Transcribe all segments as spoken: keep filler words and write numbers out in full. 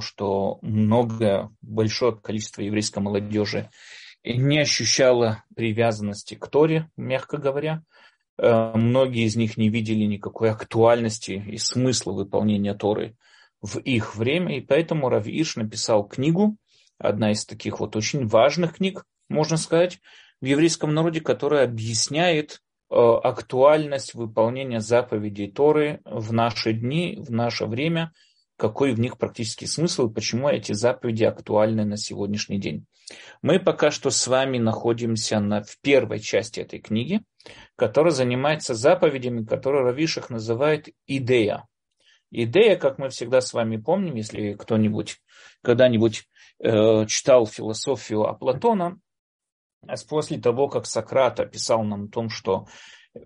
что много, большое количество еврейской молодежи не ощущало привязанности к Торе, мягко говоря. Многие из них не видели никакой актуальности и смысла выполнения Торы в их время. И поэтому Равиш написал книгу, одна из таких вот очень важных книг, можно сказать, в еврейском народе, которая объясняет актуальность выполнения заповедей Торы в наши дни, в наше время, какой в них практический смысл и почему эти заповеди актуальны на сегодняшний день. Мы пока что с вами находимся на, в первой части этой книги, которая занимается заповедями, которые Равиш их называет «идея». Идея, как мы всегда с вами помним, если кто-нибудь когда-нибудь э, читал философию о Платона, после того, как Сократ описал нам о том, что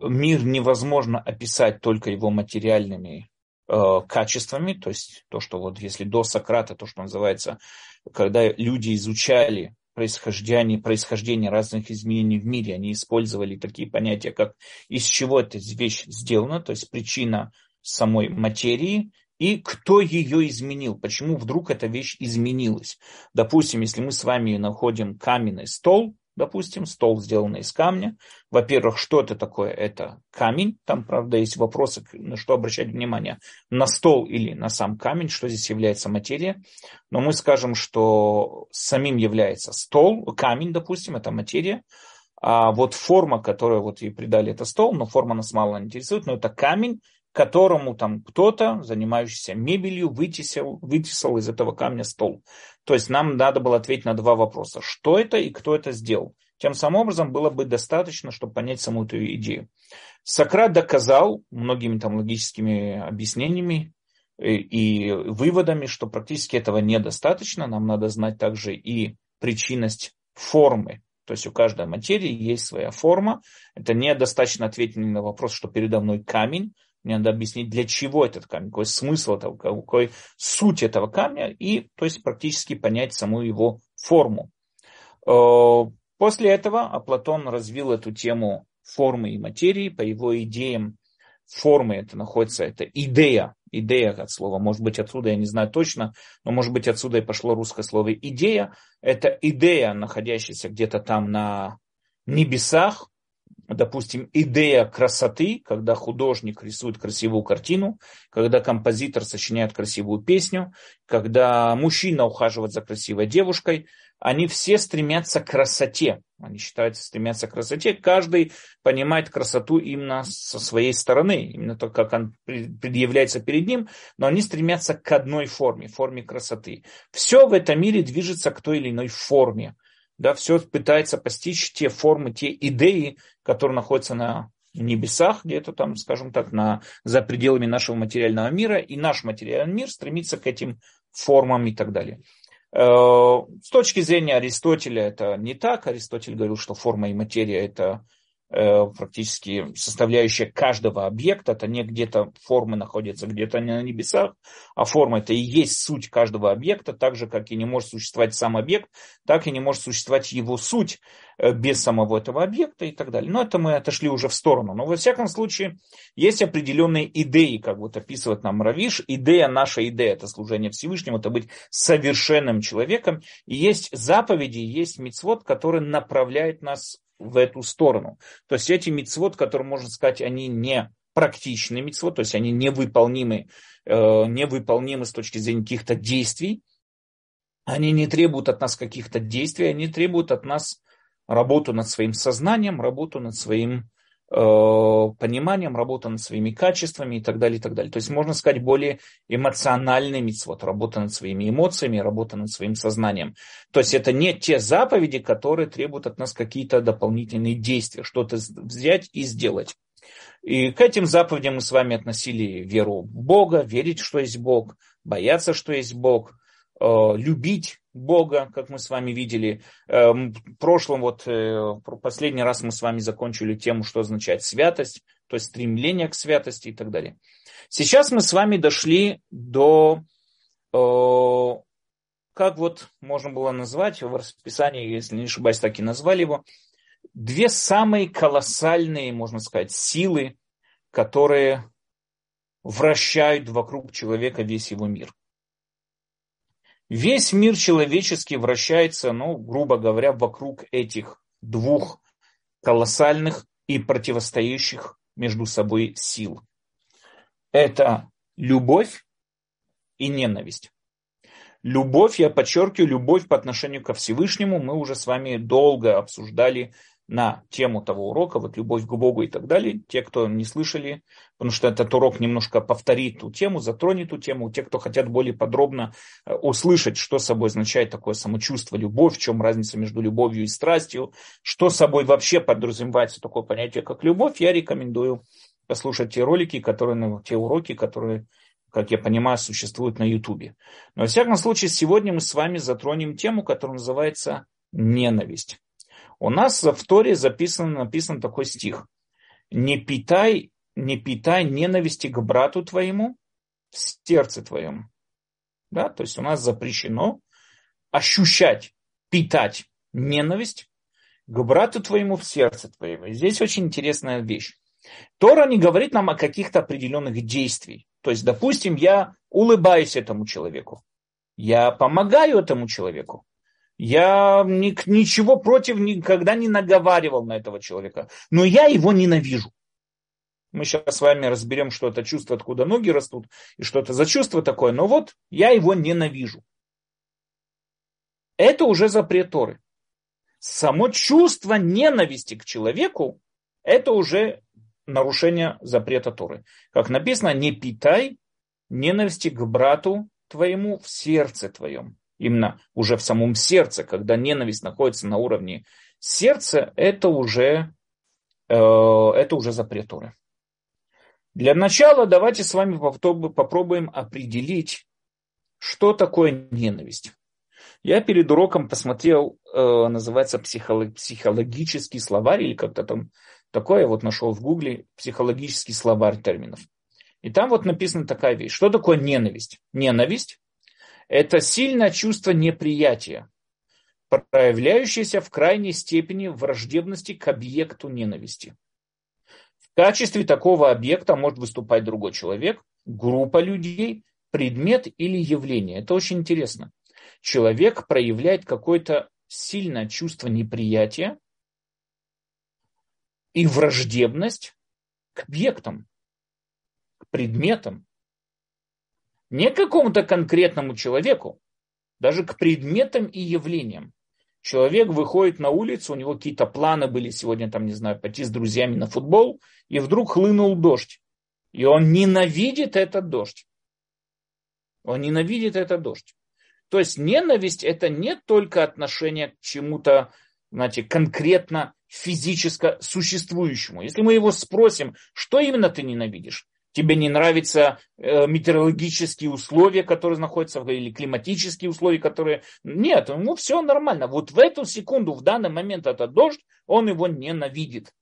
мир невозможно описать только его материальными качествами, то есть то, что вот если до Сократа, то, что называется, когда люди изучали происхождение, происхождение разных изменений в мире, они использовали такие понятия, как из чего эта вещь сделана, то есть причина самой материи и кто ее изменил, почему вдруг эта вещь изменилась. Допустим, если мы с вами находим каменный стол, Допустим, стол, сделанный из камня. Во-первых, что это такое? Это камень. Там, правда, есть вопросы, на что обращать внимание. На стол или на сам камень, что здесь является материя. Но мы скажем, что самим является стол, камень, допустим, это материя. А вот форма, которую вот ей придали, это стол, но форма нас мало интересует, но это камень, которому там кто-то, занимающийся мебелью, вытесил, вытесал из этого камня стол. То есть нам надо было ответить на два вопроса. Что это и кто это сделал? Тем самым образом было бы достаточно, чтобы понять саму эту идею. Сократ доказал многими там логическими объяснениями и, и выводами, что практически этого недостаточно. Нам надо знать также и причинность формы. То есть у каждой материи есть своя форма. Это недостаточно ответить на вопрос, что передо мной камень. Мне надо объяснить, для чего этот камень, какой смысл этого, какой суть этого камня, и, то есть, практически понять саму его форму. После этого Платон развил эту тему формы и материи. По его идеям формы это находится, это идея, идея от слова, может быть, отсюда, я не знаю точно, но, может быть, отсюда и пошло русское слово идея. Это идея, находящаяся где-то там на небесах, допустим, идея красоты, когда художник рисует красивую картину, когда композитор сочиняет красивую песню, когда мужчина ухаживает за красивой девушкой, они все стремятся к красоте. Они считаются, стремятся к красоте. Каждый понимает красоту именно со своей стороны, именно то, как он предъявляется перед ним, но они стремятся к одной форме, форме красоты. Все в этом мире движется к той или иной форме. Да, все пытается постичь те формы, те идеи, которые находятся на небесах, где-то там, скажем так, на, за пределами нашего материального мира, и наш материальный мир стремится к этим формам и так далее. С точки зрения Аристотеля это не так. Аристотель говорил, что форма и материя – это практически составляющая каждого объекта. Это не где-то формы находятся, где-то они на небесах, а форма – это и есть суть каждого объекта, так же, как и не может существовать сам объект, так и не может существовать его суть без самого этого объекта и так далее. Но это мы отошли уже в сторону. Но, во всяком случае, есть определенные идеи, как вот описывает нам Равиш. Идея, наша идея – это служение Всевышнему, это быть совершенным человеком. И есть заповеди, есть мицвот, который направляет нас в эту сторону. То есть эти мицвот, которые, можно сказать, они не практичные мицвот, то есть они невыполнимы, э, невыполнимы с точки зрения каких-то действий. Они не требуют от нас каких-то действий, они требуют от нас работу над своим сознанием, работу над своим э, пониманием, работу над своими качествами и так далее, и так далее. То есть можно сказать более эмоциональный мицвот, работа над своими эмоциями, работа над своим сознанием. То есть это не те заповеди, которые требуют от нас какие-то дополнительные действия, что-то взять и сделать. И к этим заповедям мы с вами относили веру в Бога, верить, что есть Бог, бояться, что есть Бог, э, любить Бога, как мы с вами видели. В прошлом, вот последний раз мы с вами закончили тему, что означает святость, то есть стремление к святости и так далее. Сейчас мы с вами дошли до, как вот можно было назвать, в расписании, если не ошибаюсь, так и назвали его, две самые колоссальные, можно сказать, силы, которые вращают вокруг человека весь его мир. Весь мир человеческий вращается, ну, грубо говоря, вокруг этих двух колоссальных и противостоящих между собой сил. Это любовь и ненависть. Любовь, я подчеркиваю, любовь по отношению ко Всевышнему. Мы уже с вами долго обсуждали на тему того урока, вот любовь к Богу и так далее. Те, кто не слышали, потому что этот урок немножко повторит ту тему, затронет ту тему. Те, кто хотят более подробно услышать, что собой означает такое самочувство, любовь, в чем разница между любовью и страстью, что собой вообще подразумевается такое понятие, как любовь, я рекомендую послушать те ролики, которые, те уроки, которые, как я понимаю, существуют на Ютубе. Но, во всяком случае, сегодня мы с вами затронем тему, которая называется ненависть. У нас в Торе записан, написан такой стих. «Не питай, не питай ненависти к брату твоему в сердце твоем». Да? То есть у нас запрещено ощущать, питать ненависть к брату твоему в сердце твоем. И здесь очень интересная вещь. Тора не говорит нам о каких-то определенных действиях. То есть, допустим, я улыбаюсь этому человеку, я помогаю этому человеку, я ничего против никогда не наговаривал на этого человека, но я его ненавижу. Мы сейчас с вами разберем, что это чувство, откуда ноги растут, и что это за чувство такое, но вот я его ненавижу. Это уже запрет Торы. Само чувство ненависти к человеку, это уже нарушение запрета Торы. Как написано, не питай ненависти к брату твоему в сердце твоем. Именно уже в самом сердце, когда ненависть находится на уровне сердца, это уже, э, это уже запрет Торы. Для начала давайте с вами попробуем определить, что такое ненависть. Я перед уроком посмотрел, э, называется психолог, психологический словарь, или как-то там такое, вот нашел в Гугле психологический словарь терминов. И там вот написана такая вещь. Что такое ненависть? Ненависть — это сильное чувство неприятия, проявляющееся в крайней степени враждебности к объекту ненависти. В качестве такого объекта может выступать другой человек, группа людей, предмет или явление. Это очень интересно. Человек проявляет какое-то сильное чувство неприятия и враждебность к объектам, к предметам. Не к какому-то конкретному человеку, даже к предметам и явлениям. Человек выходит на улицу, у него какие-то планы были сегодня, там, не знаю, пойти с друзьями на футбол, и вдруг хлынул дождь. И он ненавидит этот дождь. Он ненавидит этот дождь. То есть ненависть – это не только отношение к чему-то, знаете, конкретно физически существующему. Если мы его спросим, что именно ты ненавидишь? Тебе не нравятся метеорологические условия, которые находятся, или климатические условия, которые... Нет, ему все нормально. Вот в эту секунду, в данный момент этот дождь, он его ненавидит.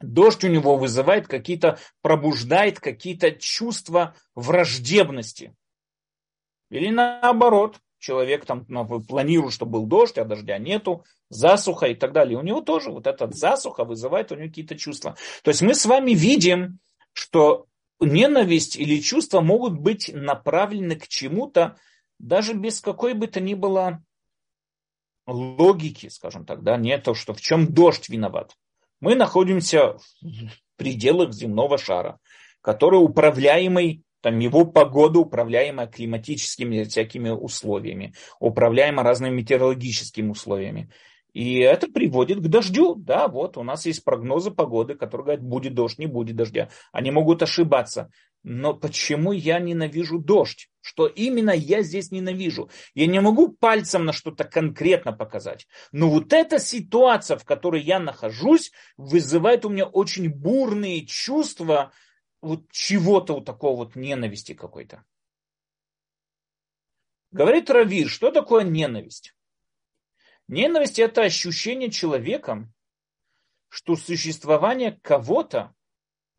Дождь у него вызывает какие-то, пробуждает какие-то чувства враждебности. Или наоборот, человек там ну, планирует, что был дождь, а дождя нету, засуха и так далее. У него тоже вот эта засуха вызывает у него какие-то чувства. То есть мы с вами видим, что ненависть или чувства могут быть направлены к чему-то, даже без какой бы то ни было логики, скажем так, да, не то, что в чем дождь виноват. Мы находимся в пределах земного шара, который управляемый, там его погода управляема климатическими всякими условиями, управляема разными метеорологическими условиями. И это приводит к дождю. Да, вот у нас есть прогнозы погоды, которые говорят, будет дождь, не будет дождя. Они могут ошибаться. Но почему я ненавижу дождь? Что именно я здесь ненавижу? Я не могу пальцем на что-то конкретно показать. Но вот эта ситуация, в которой я нахожусь, вызывает у меня очень бурные чувства вот чего-то вот такого вот ненависти какой-то. Говорит Равиш, что такое ненависть? Ненависть – это ощущение человеком, что существование кого-то,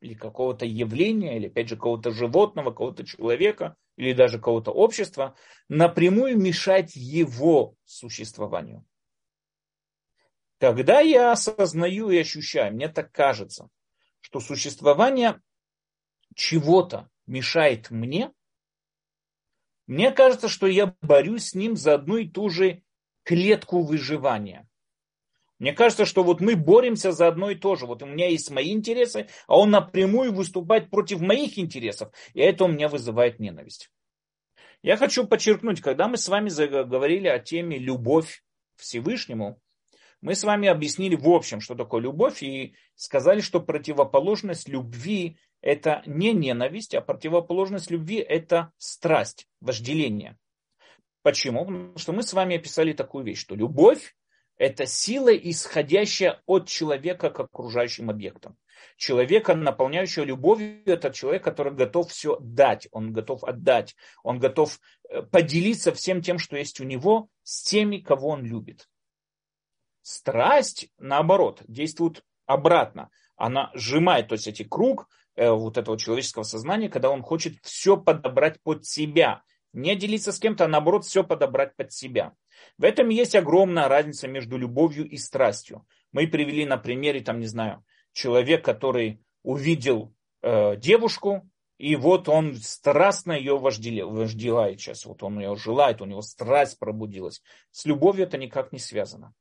или какого-то явления, или, опять же, какого-то животного, какого-то человека, или даже какого-то общества, напрямую мешает его существованию. Когда я осознаю и ощущаю, мне так кажется, что существование чего-то мешает мне, Мне кажется, что я борюсь с ним за одну и ту же клетку выживания. Мне кажется, что вот мы боремся за одно и то же. Вот у меня есть мои интересы, а он напрямую выступает против моих интересов. И это у меня вызывает ненависть. Я хочу подчеркнуть, когда мы с вами заговорили о теме «любовь к Всевышнему», мы с вами объяснили в общем, что такое любовь, и сказали, что противоположность любви – это не ненависть, а противоположность любви – это страсть, вожделение. Почему? Потому что мы с вами описали такую вещь, что любовь – это сила, исходящая от человека к окружающим объектам. Человека, наполняющего любовью, это человек, который готов все дать, он готов отдать, он готов поделиться всем тем, что есть у него, с теми, кого он любит. Страсть, наоборот, действует обратно. Она сжимает, то есть эти круг вот этого человеческого сознания, когда он хочет все подобрать под себя. Не делиться с кем-то, а наоборот, все подобрать под себя. В этом есть огромная разница между любовью и страстью. Мы привели на примере, там, не знаю, человек, который увидел э, девушку, и вот он страстно ее вожделеет сейчас. Вот он ее желает, у него страсть пробудилась. С любовью это никак не связано.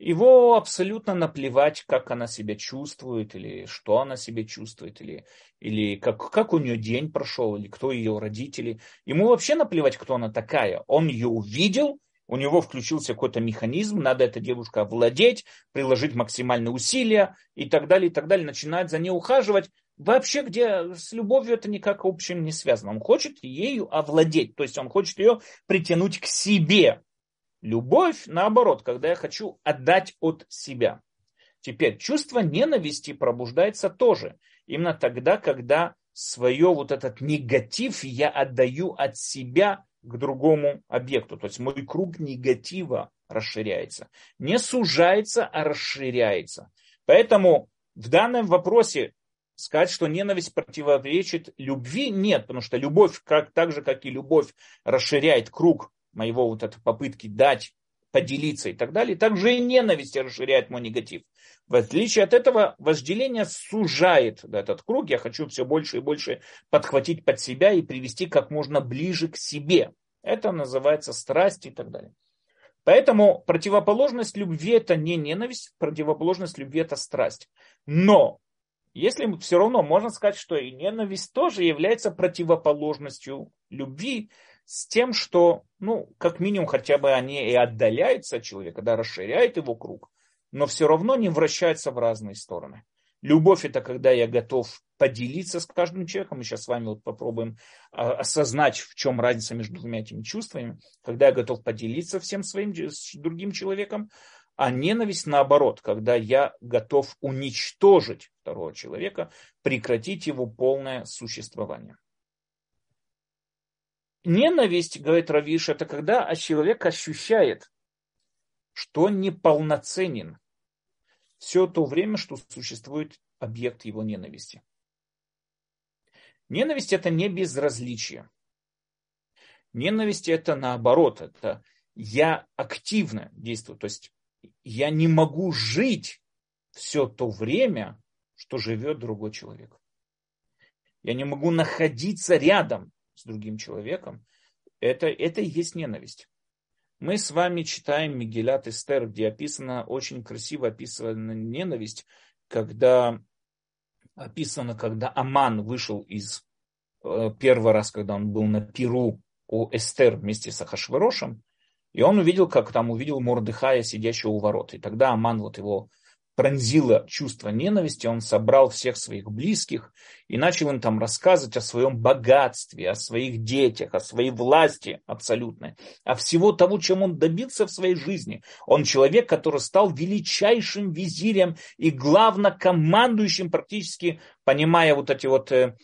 Его абсолютно наплевать, как она себя чувствует, или что она себя чувствует, или, или как, как у нее день прошел, или кто ее родители. Ему вообще наплевать, кто она такая. Он ее увидел, у него включился какой-то механизм, надо этой девушкой овладеть, приложить максимальные усилия и так далее, и так далее. Начинает за ней ухаживать. Вообще, где с любовью это никак в общем не связано. Он хочет ею овладеть, то есть он хочет ее притянуть к себе. Любовь, наоборот, когда я хочу отдать от себя. Теперь чувство ненависти пробуждается тоже. Именно тогда, когда свое вот этот негатив я отдаю от себя к другому объекту. То есть мой круг негатива расширяется. Не сужается, а расширяется. Поэтому в данном вопросе сказать, что ненависть противоречит любви, нет. Потому что любовь, как, так же как и любовь, расширяет круг моего вот этой попытки дать, поделиться и так далее, также и ненависть расширяет мой негатив. В отличие от этого, вожделение сужает этот круг. Я хочу все больше и больше подхватить под себя и привести как можно ближе к себе. Это называется страсть и так далее. Поэтому противоположность любви – это не ненависть, противоположность любви – это страсть. Но если все равно можно сказать, что и ненависть тоже является противоположностью любви, с тем, что, ну, как минимум, хотя бы они и отдаляются от человека, да, расширяют его круг, но все равно не вращаются в разные стороны. Любовь – это когда я готов поделиться с каждым человеком. Мы сейчас с вами вот попробуем осознать, в чем разница между двумя этими чувствами. Когда я готов поделиться всем своим с другим человеком. А ненависть, наоборот, когда я готов уничтожить второго человека, прекратить его полное существование. Ненависть, говорит Равиш, это когда человек ощущает, что он неполноценен все то время, что существует объект его ненависти. Ненависть – это не безразличие. Ненависть – это наоборот, это я активно действую, то есть я не могу жить все то время, что живет другой человек. Я не могу находиться рядом с другим человеком, это, это и есть ненависть. Мы с вами читаем Мегилат Эстер, где описана, очень красиво описана ненависть, когда описано, когда Аман вышел из первый раз, когда он был на пиру у Эстер вместе с Ахашверошем, и он увидел, как там увидел Мордехая, сидящего у ворот. И тогда Аман вот его пронзило чувство ненависти, он собрал всех своих близких и начал им там рассказывать о своем богатстве, о своих детях, о своей власти абсолютной, о всего того, чем он добился в своей жизни. Он человек, который стал величайшим визирем и главнокомандующим практически, понимая вот эти вот, э,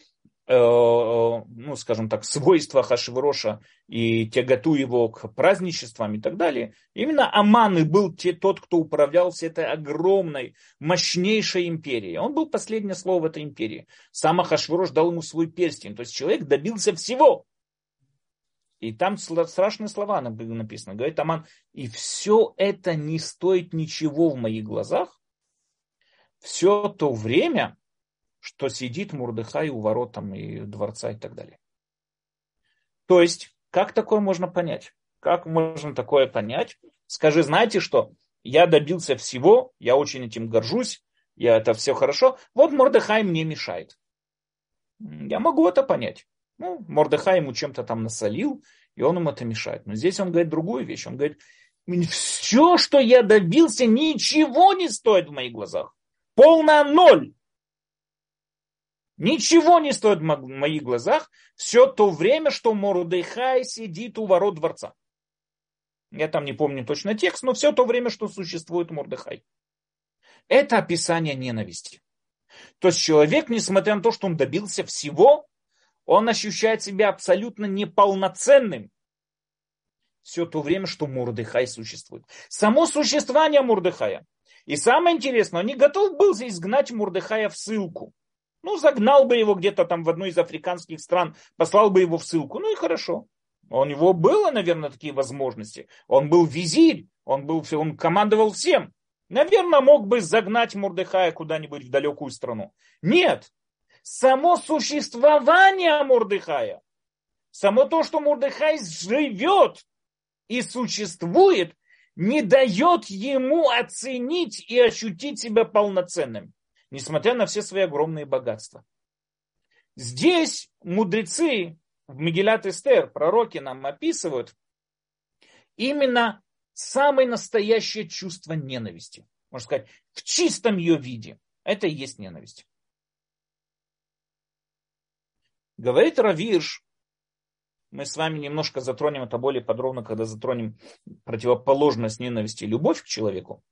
э, ну, скажем так, свойства Ахашвероша и тяготу его к праздничествам и так далее. Именно Аман и был те, тот, кто управлял всей этой огромной, мощнейшей империей. Он был последнее слово в этой империи. Сам Ахашверош дал ему свой перстень. То есть человек добился всего. И там страшные слова написаны. Говорит Аман, и все это не стоит ничего в моих глазах. Все то время, что сидит Мордехай у ворот там, и дворца и так далее. То есть Как такое можно понять? Как можно такое понять? Скажи, знаете что? Я добился всего, я очень этим горжусь, я это все хорошо. Вот Мордехай мне мешает. Я могу это понять. Ну, Мордехай ему чем-то там насолил, и он им это мешает. Но здесь он говорит другую вещь. Он говорит, все, что я добился, ничего не стоит в моих глазах. Полная ноль. Ничего не стоит в моих глазах все то время, что Мордехай сидит у ворот дворца. Я там не помню точно текст, но все то время, что существует Мордехай. Это описание ненависти. То есть человек, несмотря на то, что он добился всего, он ощущает себя абсолютно неполноценным все то время, что Мордехай существует. Само существование Мордехая. И самое интересное, он не готов был изгнать Мордехая в ссылку. Ну, загнал бы его где-то там в одну из африканских стран, послал бы его в ссылку. Ну и хорошо. У него было, наверное, такие возможности. Он был визирь, он, был, он командовал всем. Наверное, мог бы загнать Мордехая куда-нибудь в далекую страну. Нет. Само существование Мордехая, само то, что Мордехай живет и существует, не дает ему оценить и ощутить себя полноценным, несмотря на все свои огромные богатства. Здесь мудрецы в Мегилат Эстер, пророки нам описывают именно самое настоящее чувство ненависти. Можно сказать, в чистом ее виде. Это и есть ненависть. Говорит Равиш, мы с вами немножко затронем это более подробно, когда затронем противоположность ненависти и любовь к человеку.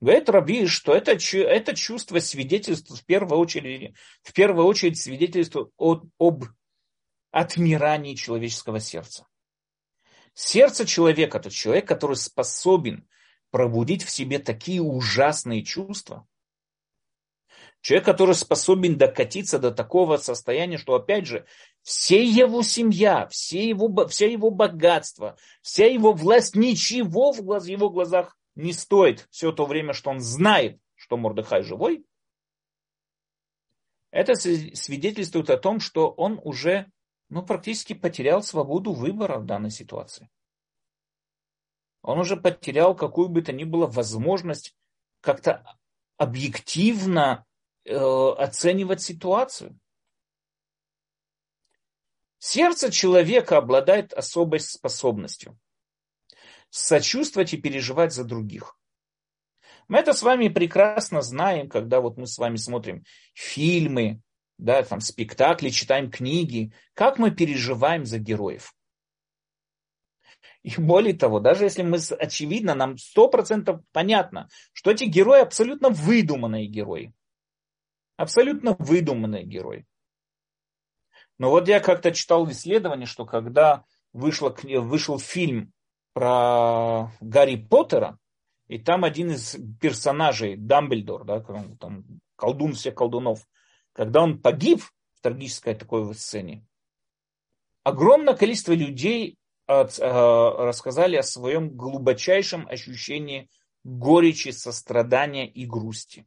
Говорит Равиш, что это, это чувство свидетельствует в первую очередь, в первую очередь свидетельствует от, об отмирании человеческого сердца. Сердце человека – это человек, который способен пробудить в себе такие ужасные чувства. Человек, который способен докатиться до такого состояния, что, опять же, вся его семья, все его, все его богатство, вся его власть, ничего в глаз, его глазах не стоит. Все то время, что он знает, что Мордехай живой, это свидетельствует о том, что он уже ну, практически потерял свободу выбора в данной ситуации. Он уже потерял какую бы то ни было возможность как-то объективно оценивать ситуацию. Сердце человека обладает особой способностью сочувствовать и переживать за других. Мы это с вами прекрасно знаем, когда вот мы с вами смотрим фильмы, да, там спектакли, читаем книги, как мы переживаем за героев. И более того, даже если мы, очевидно, нам сто процентов понятно, что эти герои абсолютно выдуманные герои. Абсолютно выдуманные герои. Но вот я как-то читал исследование, что когда вышло, вышел фильм про Гарри Поттера, и там один из персонажей, Дамблдор, да, там колдун всех колдунов, когда он погиб в трагической такой сцене, огромное количество людей от, э, рассказали о своем глубочайшем ощущении горечи, сострадания и грусти.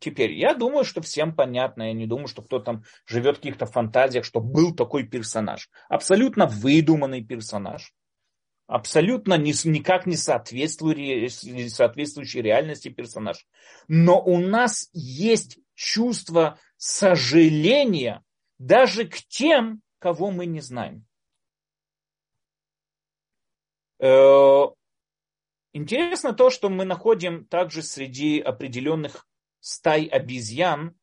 Теперь, я думаю, что всем понятно, я не думаю, что кто там живет в каких-то фантазиях, что был такой персонаж. Абсолютно выдуманный персонаж. Абсолютно не, никак не соответствующий реальности персонаж. Но у нас есть чувство сожаления даже к тем, кого мы не знаем. Интересно то, что мы находим также среди определенных стай обезьян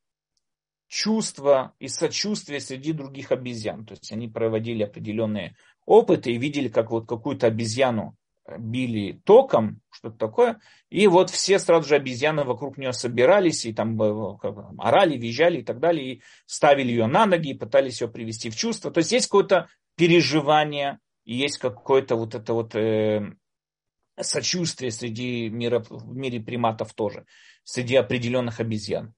чувства и сочувствия среди других обезьян. То есть они проводили определенные опыты и видели, как вот какую-то обезьяну били током, что-то такое. И вот все сразу же обезьяны вокруг нее собирались и там орали, визжали и так далее. И ставили ее на ноги и пытались ее привести в чувство. То есть есть какое-то переживание и есть какое-то вот это вот э, сочувствие среди мира, в мире приматов тоже, среди определенных обезьян.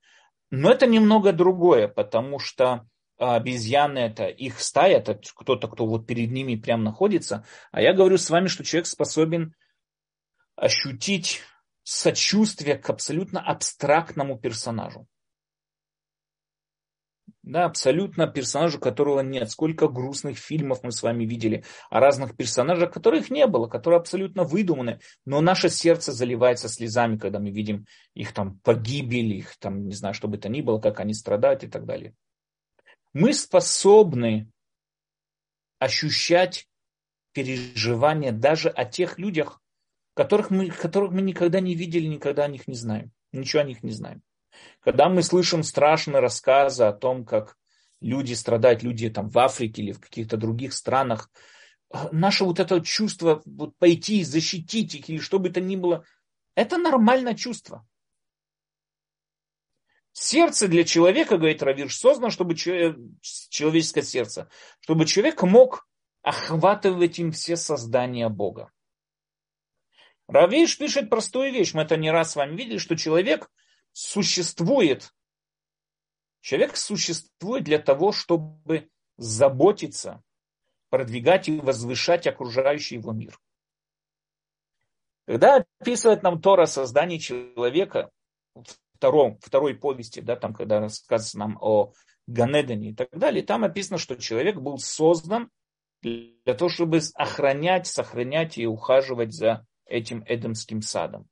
Но это немного другое, потому что обезьяны, это их стая, это кто-то, кто вот перед ними прям находится. А я говорю с вами, что человек способен ощутить сочувствие к абсолютно абстрактному персонажу. Да, абсолютно персонажу, которого нет. Сколько грустных фильмов мы с вами видели о разных персонажах, которых не было, которые абсолютно выдуманы. Но наше сердце заливается слезами, когда мы видим их там погибель, их там, не знаю, что бы то ни было, как они страдают и так далее. Мы способны ощущать переживания даже о тех людях, которых мы, которых мы никогда не видели, никогда о них не знаем. Ничего о них не знаем. Когда мы слышим страшные рассказы о том, как люди страдают, люди там в Африке или в каких-то других странах, наше вот это чувство вот, пойти и защитить их или что бы то ни было, это нормальное чувство. Сердце для человека, говорит Равиш, создано, чтобы человек, человеческое сердце, чтобы человек мог охватывать им все создания Бога. Равиш пишет простую вещь, мы это не раз с вами видели, что человек существует. Человек существует для того, чтобы заботиться, продвигать и возвышать окружающий его мир. Когда описывает нам Тора создание человека в втором, второй повести, да, там, когда рассказывается нам о Ганедане и так далее, там описано, что человек был создан для того, чтобы охранять, сохранять и ухаживать за этим Эдемским садом.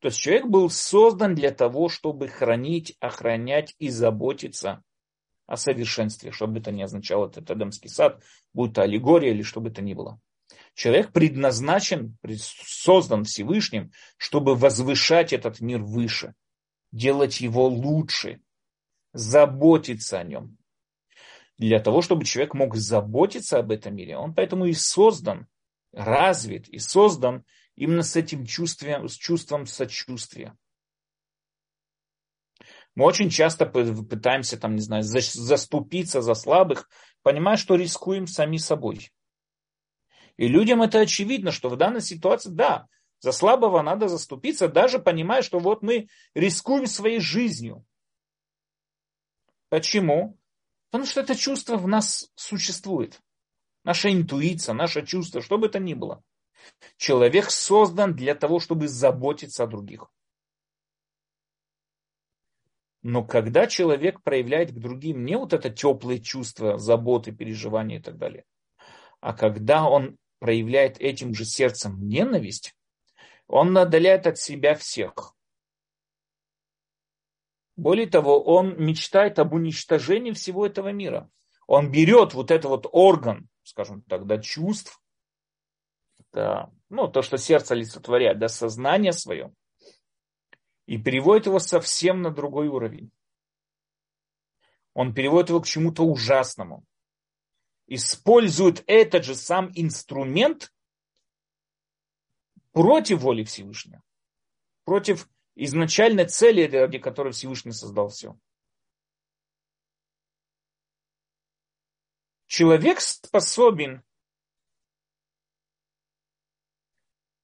То есть человек был создан для того, чтобы хранить, охранять и заботиться о совершенстве. Что бы это ни означало, этот Эдемский сад, будь то аллегория или что бы это ни было. Человек предназначен, создан Всевышним, чтобы возвышать этот мир выше, делать его лучше, заботиться о нем. Для того, чтобы человек мог заботиться об этом мире, он поэтому и создан, развит и создан именно с этим чувством, с чувством сочувствия. Мы очень часто пытаемся, там, не знаю, заступиться за слабых, понимая, что рискуем сами собой. И людям это очевидно, что в данной ситуации, да, за слабого надо заступиться, даже понимая, что вот мы рискуем своей жизнью. Почему? Потому что это чувство в нас существует. Наша интуиция, наше чувство, что бы это ни было. Человек создан для того, чтобы заботиться о других. Но когда человек проявляет к другим не вот это теплое чувство заботы, переживания и так далее, а когда он проявляет этим же сердцем ненависть, он отдаляет от себя всех. Более того, он мечтает об уничтожении всего этого мира. Он берет вот этот вот орган, скажем так, да, чувств, да, ну, то, что сердце олицетворяет, да, сознание свое, и переводит его совсем на другой уровень. Он переводит его к чему-то ужасному. Использует этот же сам инструмент против воли Всевышнего, против изначальной цели, ради которой Всевышний создал все. Человек способен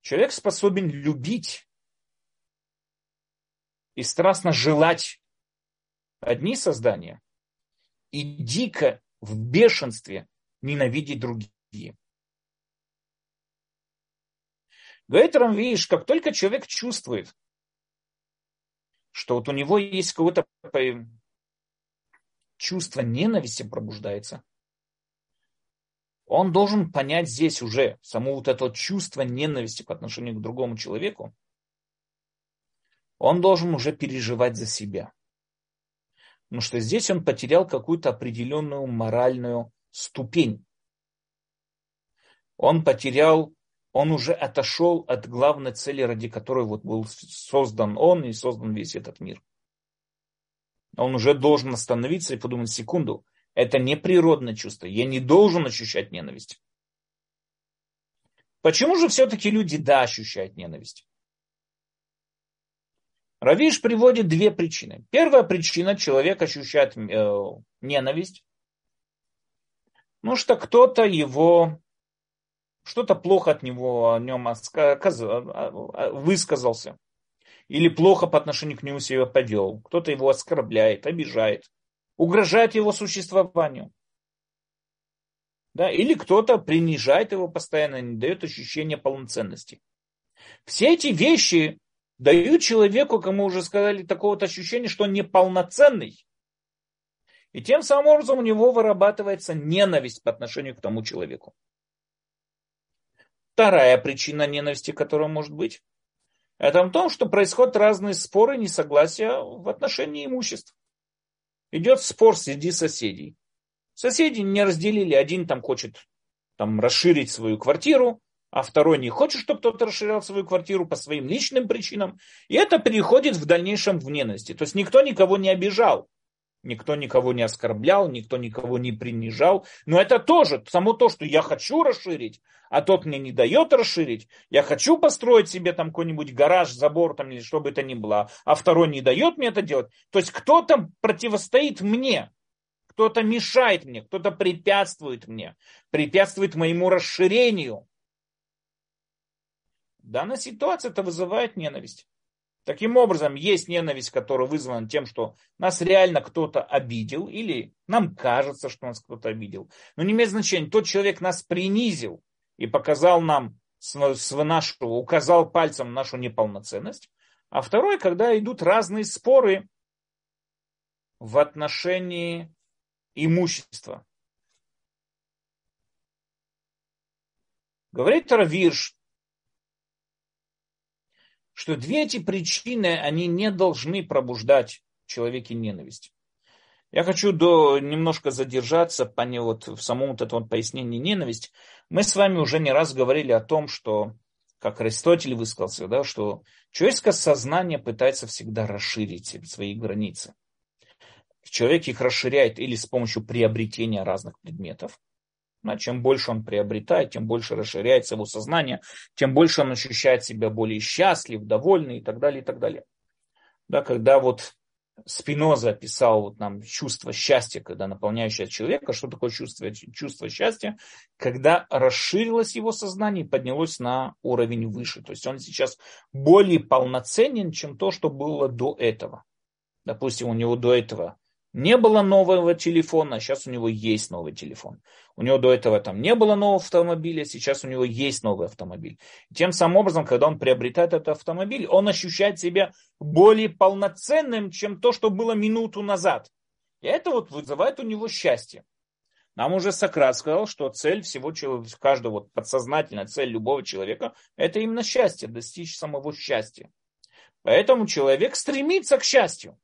Человек способен любить и страстно желать одни создания и дико в бешенстве ненавидеть другие. Говорит Рамвиш, как только человек чувствует, что вот у него есть какое-то чувство ненависти пробуждается, он должен понять здесь уже само вот это чувство ненависти по отношению к другому человеку. Он должен уже переживать за себя. Потому что здесь он потерял какую-то определенную моральную ступень. Он потерял, он уже отошел от главной цели, ради которой вот был создан он и создан весь этот мир. Он уже должен остановиться и подумать секунду. Это не природное чувство. Я не должен ощущать ненависть. Почему же все-таки люди, да, ощущают ненависть? Равиш приводит две причины. Первая причина, человек ощущает э, ненависть, потому что кто-то его, что-то плохо от него, о нем высказался. Или плохо по отношению к нему себя повел. Кто-то его оскорбляет, обижает. Угрожает его существованию. Да, или кто-то принижает его постоянно, не дает ощущения полноценности. Все эти вещи дают человеку, как мы уже сказали, такое вот ощущение, что он неполноценный. И тем самым образом у него вырабатывается ненависть по отношению к тому человеку. Вторая причина ненависти, которая может быть, это в том, что происходят разные споры, несогласия в отношении имущества. Идет спор среди соседей. Соседи не разделили, один там хочет там, расширить свою квартиру, а второй не хочет, чтобы кто-то расширял свою квартиру по своим личным причинам. И это переходит в дальнейшем в ненависть. То есть никто никого не обижал, никто никого не оскорблял, никто никого не принижал. Но это тоже, само то, что я хочу расширить, а тот мне не дает расширить. Я хочу построить себе там какой-нибудь гараж, забор там, или что бы это ни было, а второй не дает мне это делать. То есть кто-то противостоит мне. Кто-то мешает мне, кто-то препятствует мне, препятствует моему расширению. Данная ситуация это вызывает ненависть. Таким образом, есть ненависть, которая вызвана тем, что нас реально кто-то обидел, или нам кажется, что нас кто-то обидел. Но не имеет значения, тот человек нас принизил и показал нам, нашу, указал пальцем нашу неполноценность. А второй, когда идут разные споры в отношении имущества. Говорит Равиш, что две эти причины, они не должны пробуждать в человеке ненависть. Я хочу до, немножко задержаться по не, вот, в самом вот этом вот пояснении ненависть. Мы с вами уже не раз говорили о том, что, как Аристотель высказался, да, что человеческое сознание пытается всегда расширить свои границы. Человек их расширяет или с помощью приобретения разных предметов. А чем больше он приобретает, тем больше расширяется его сознание, тем больше он ощущает себя более счастлив, довольный и так далее, и так далее. Да, когда вот Спиноза описал вот нам чувство счастья, когда наполняющее человека, что такое чувство, чувство счастья, когда расширилось его сознание и поднялось на уровень выше. То есть он сейчас более полноценен, чем то, что было до этого. Допустим, у него до этого не было нового телефона, а сейчас у него есть новый телефон. У него до этого там не было нового автомобиля, сейчас у него есть новый автомобиль. Тем самым образом, когда он приобретает этот автомобиль, он ощущает себя более полноценным, чем то, что было минуту назад. И это вот вызывает у него счастье. Нам уже Сократ сказал, что цель всего человека, каждого вот подсознательная цель любого человека, это именно счастье, достичь самого счастья. Поэтому человек стремится к счастью.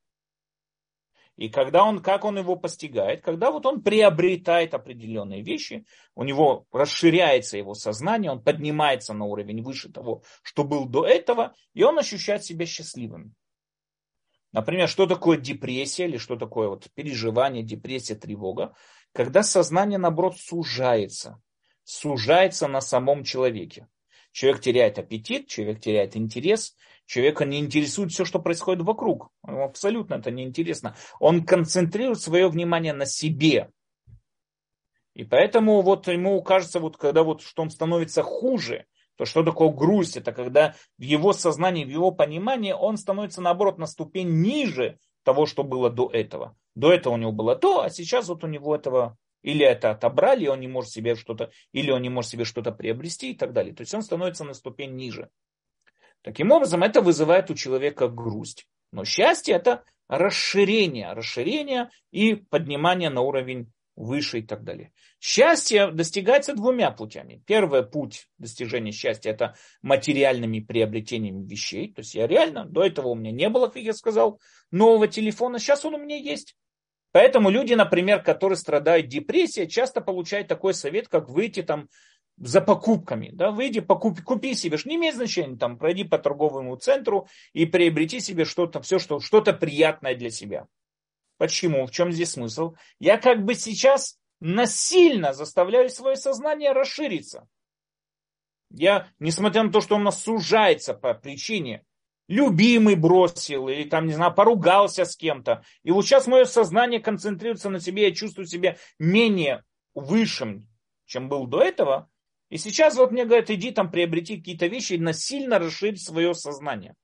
И когда он, как он его постигает, когда вот он приобретает определенные вещи, у него расширяется его сознание, он поднимается на уровень выше того, что был до этого, и он ощущает себя счастливым. Например, что такое депрессия или что такое вот переживание, депрессия, тревога, когда сознание, наоборот, сужается, сужается на самом человеке. Человек теряет аппетит, человек теряет интерес, человека не интересует все, что происходит вокруг. Ему абсолютно это неинтересно. Он концентрирует свое внимание на себе. И поэтому вот ему кажется, вот когда вот, что он становится хуже, то что такое грусть? Это когда в его сознании, в его понимании он становится, наоборот, на ступень ниже того, что было до этого. До этого у него было то, а сейчас вот у него этого... Или это отобрали, он не может себе что-то, или он не может себе что-то приобрести и так далее. То есть он становится на ступень ниже. Таким образом, это вызывает у человека грусть. Но счастье – это расширение, расширение и поднимание на уровень выше и так далее. Счастье достигается двумя путями. Первый путь достижения счастья – это материальными приобретениями вещей. То есть я реально, до этого у меня не было, как я сказал, нового телефона, сейчас он у меня есть. Поэтому люди, например, которые страдают депрессией, часто получают такой совет, как выйти там за покупками. Да? Выйди, покупи, купи себе, не имеет значения, там, пройди по торговому центру и приобрети себе что-то, все, что, что-то приятное для себя. Почему? В чем здесь смысл? Я как бы сейчас насильно заставляю свое сознание расшириться. Я, несмотря на то, что оно сужается по причине, любимый бросил, или там, не знаю, поругался с кем-то. И вот сейчас мое сознание концентрируется на себе, я чувствую себя менее высшим, чем был до этого. И сейчас вот мне говорят, иди там приобрети какие-то вещи и насильно расширить свое сознание.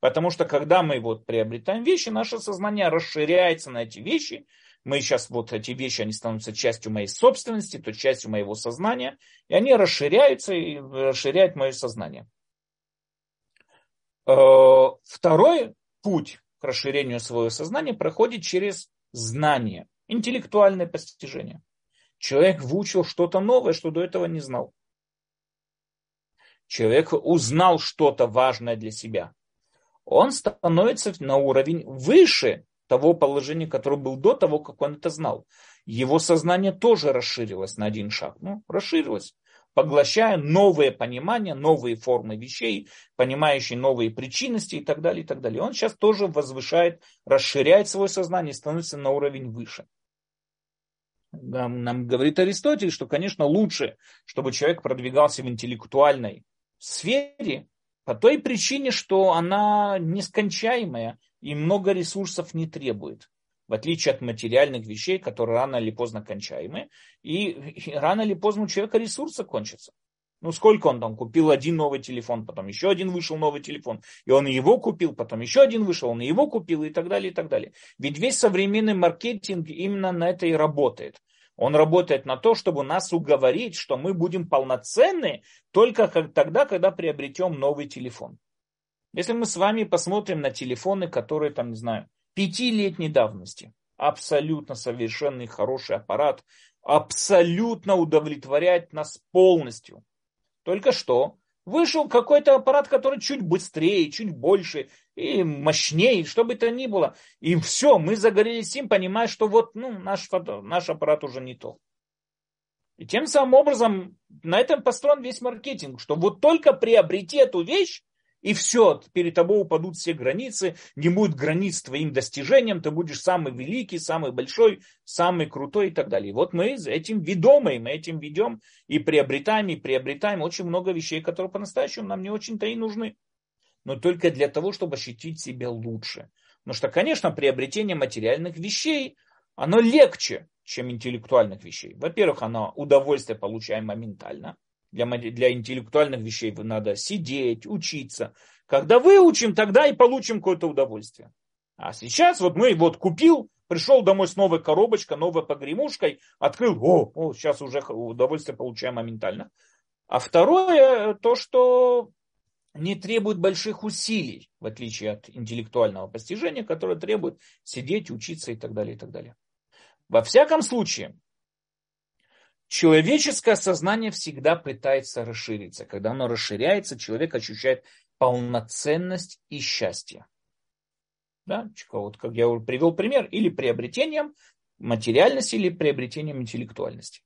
Потому что когда мы вот приобретаем вещи, наше сознание расширяется на эти вещи. Мы сейчас вот эти вещи, они становятся частью моей собственности, то частью моего сознания. И они расширяются и расширяют мое сознание. Второй путь к расширению своего сознания проходит через знание. интеллектуальное постижение. Человек выучил что-то новое, что до этого не знал. Человек узнал что-то важное для себя. Он становится на уровень выше того положения, которое был до того, как он это знал. Его сознание тоже расширилось на один шаг. Ну, расширилось, поглощая новые понимания, новые формы вещей, понимающие новые причинности и так далее, и так далее. Он сейчас тоже возвышает, расширяет свое сознание, становится на уровень выше. Нам говорит Аристотель, что, конечно, лучше, чтобы человек продвигался в интеллектуальной сфере по той причине, что она нескончаемая и много ресурсов не требует, в отличие от материальных вещей, которые рано или поздно кончаемы. И рано или поздно у человека ресурсы кончатся. Ну, сколько он там купил один новый телефон, потом еще один вышел новый телефон, и он его купил, потом еще один вышел, он его купил и так далее, и так далее. Ведь весь современный маркетинг именно на это и работает. Он работает на то, чтобы нас уговорить, что мы будем полноценны только тогда, когда приобретем новый телефон. Если мы с вами посмотрим на телефоны, которые там, не знаю, пятилетней давности, абсолютно совершенный хороший аппарат, абсолютно удовлетворяет нас полностью. Только что вышел какой-то аппарат, который чуть быстрее, чуть больше и мощнее, что бы то ни было. И все, мы загорелись им, понимая, что вот ну, наш, наш аппарат уже не то. И тем самым образом на этом построен весь маркетинг, что вот только приобрети эту вещь, и все, перед тобой упадут все границы, не будет границ с твоим достижением, ты будешь самый великий, самый большой, самый крутой и так далее. И вот мы этим ведомы, мы этим ведем и приобретаем, и приобретаем очень много вещей, которые по-настоящему нам не очень-то и нужны. Но только для того, чтобы ощутить себя лучше. Потому что, конечно, приобретение материальных вещей, оно легче, чем интеллектуальных вещей. Во-первых, оно удовольствие получаем моментально. Для, для интеллектуальных вещей надо сидеть, учиться. Когда выучим, тогда и получим какое-то удовольствие. А сейчас вот мы вот купил, пришел домой с новой коробочкой, новой погремушкой, открыл, о, о, сейчас уже удовольствие получаем моментально. А второе, то, что не требует больших усилий, в отличие от интеллектуального постижения, которое требует сидеть, учиться и так далее, и так далее. Во всяком случае, человеческое сознание всегда пытается расшириться. Когда оно расширяется, человек ощущает полноценность и счастье. Да? Вот как я уже привел пример, или приобретением материальности, или приобретением интеллектуальности.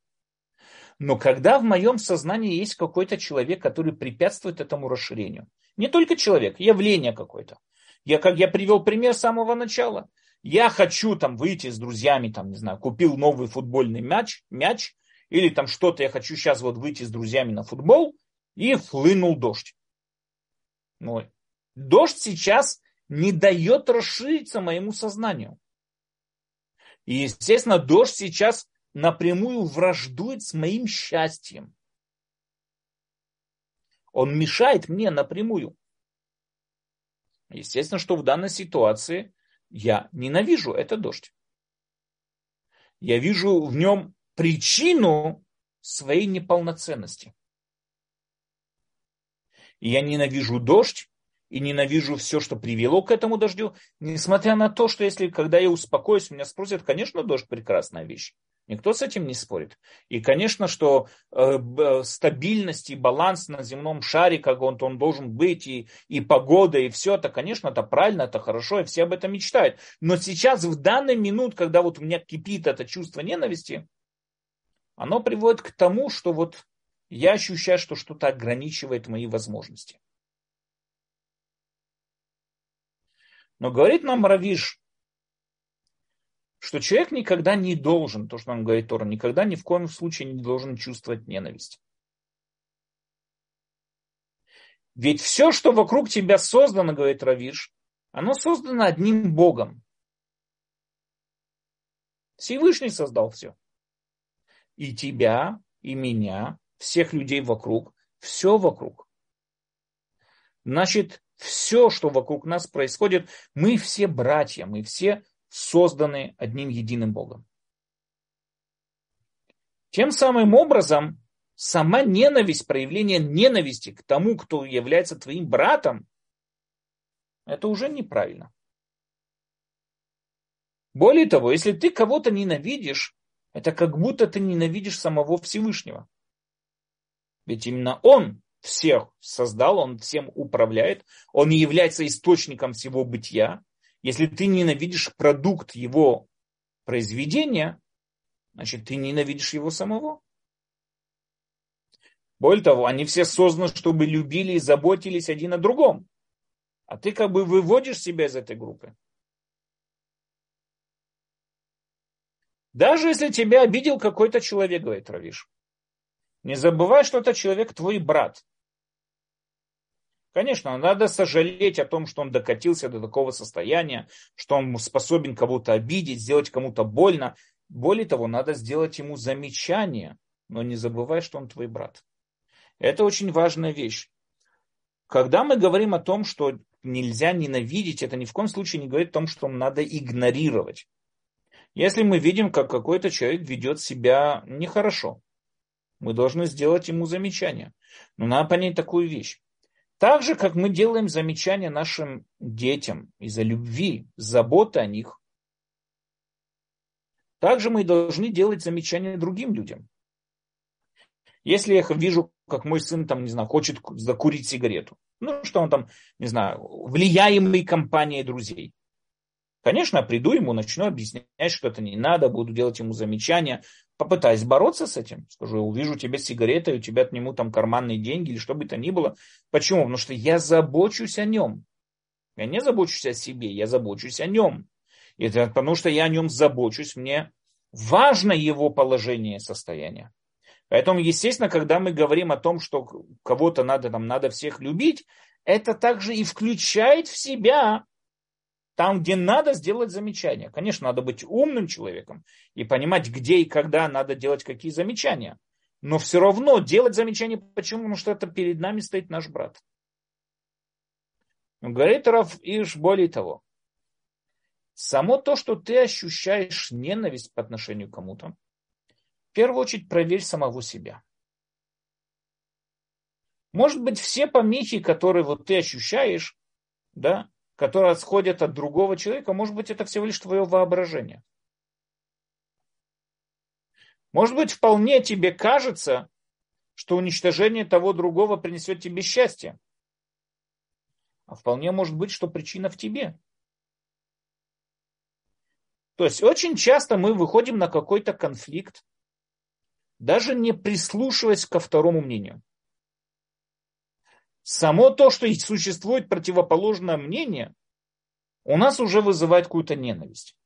Но когда в моем сознании есть какой-то человек, который препятствует этому расширению, не только человек, явление какое-то. Я, как я привел пример с самого начала, я хочу там, выйти с друзьями, там, не знаю, купил новый футбольный мяч, мяч, или там что-то, я хочу сейчас вот выйти с друзьями на футбол, и хлынул дождь. Ну, дождь сейчас не дает расшириться моему сознанию. И, естественно, дождь сейчас напрямую враждует с моим счастьем. Он мешает мне напрямую. Естественно, что в данной ситуации я ненавижу этот дождь. Я вижу в нем причину своей неполноценности. И я ненавижу дождь и ненавижу все, что привело к этому дождю, несмотря на то, что если, когда я успокоюсь, меня спросят, конечно, дождь прекрасная вещь. Никто с этим не спорит. И, конечно, что э, э, стабильность и баланс на земном шаре, как он, он должен быть, и, и погода, и все это, конечно, это правильно, это хорошо, и все об этом мечтают. Но сейчас, в данный минут, когда вот у меня кипит это чувство ненависти, оно приводит к тому, что вот я ощущаю, что что-то ограничивает мои возможности. Но говорит нам Равиш, что человек никогда не должен, то, что нам говорит Тора, никогда ни в коем случае не должен чувствовать ненависть. Ведь все, что вокруг тебя создано, говорит Равиш, оно создано одним Богом. Всевышний создал все. И тебя, и меня, всех людей вокруг, все вокруг. Значит, все, что вокруг нас происходит, мы все братья, мы все созданы одним единым Богом. Тем самым образом, сама ненависть, проявление ненависти к тому, кто является твоим братом, это уже неправильно. Более того, если ты кого-то ненавидишь, это как будто ты ненавидишь самого Всевышнего. Ведь именно Он всех создал, Он всем управляет, Он и является источником всего бытия. Если ты ненавидишь продукт Его произведения, значит, ты ненавидишь Его самого. Более того, они все созданы, чтобы любили и заботились один о другом. А ты как бы выводишь себя из этой группы. Даже если тебя обидел какой-то человек, говорит Равиш, не забывай, что этот человек твой брат. Конечно, надо сожалеть о том, что он докатился до такого состояния, что он способен кого-то обидеть, сделать кому-то больно. Более того, надо сделать ему замечание, но не забывай, что он твой брат. Это очень важная вещь. Когда мы говорим о том, что нельзя ненавидеть, это ни в коем случае не говорит о том, что надо игнорировать. Если мы видим, как какой-то человек ведет себя нехорошо, мы должны сделать ему замечание. Но надо понять такую вещь. Так же, как мы делаем замечания нашим детям из-за любви, заботы о них, также мы должны делать замечания другим людям. Если я вижу, как мой сын, там, не знаю, хочет закурить сигарету, ну, что он там, не знаю, влияемый компанией друзей. Конечно, приду ему, начну объяснять, что это не надо, буду делать ему замечания, попытаюсь бороться с этим. Скажу, увижу тебя с сигаретой, у тебя отниму там карманные деньги или что бы то ни было. Почему? Потому что я забочусь о нем. Я не забочусь о себе, я забочусь о нем. Это потому что я о нем забочусь, мне важно его положение и состояние. Поэтому, естественно, когда мы говорим о том, что кого-то надо, там, надо всех любить, это также и включает в себя там, где надо сделать замечания. Конечно, надо быть умным человеком и понимать, где и когда надо делать какие замечания. Но все равно делать замечания, почему? Потому что это перед нами стоит наш брат. Говорит Рав Иш, более того, само то, что ты ощущаешь ненависть по отношению к кому-то, в первую очередь проверь самого себя. Может быть, все помехи, которые вот ты ощущаешь, да, которые отходят от другого человека, может быть, это всего лишь твое воображение. Может быть, вполне тебе кажется, что уничтожение того другого принесет тебе счастье. А вполне может быть, что причина в тебе. То есть очень часто мы выходим на какой-то конфликт, даже не прислушиваясь ко второму мнению. Само то, что существует противоположное мнение, у нас уже вызывает какую-то ненависть.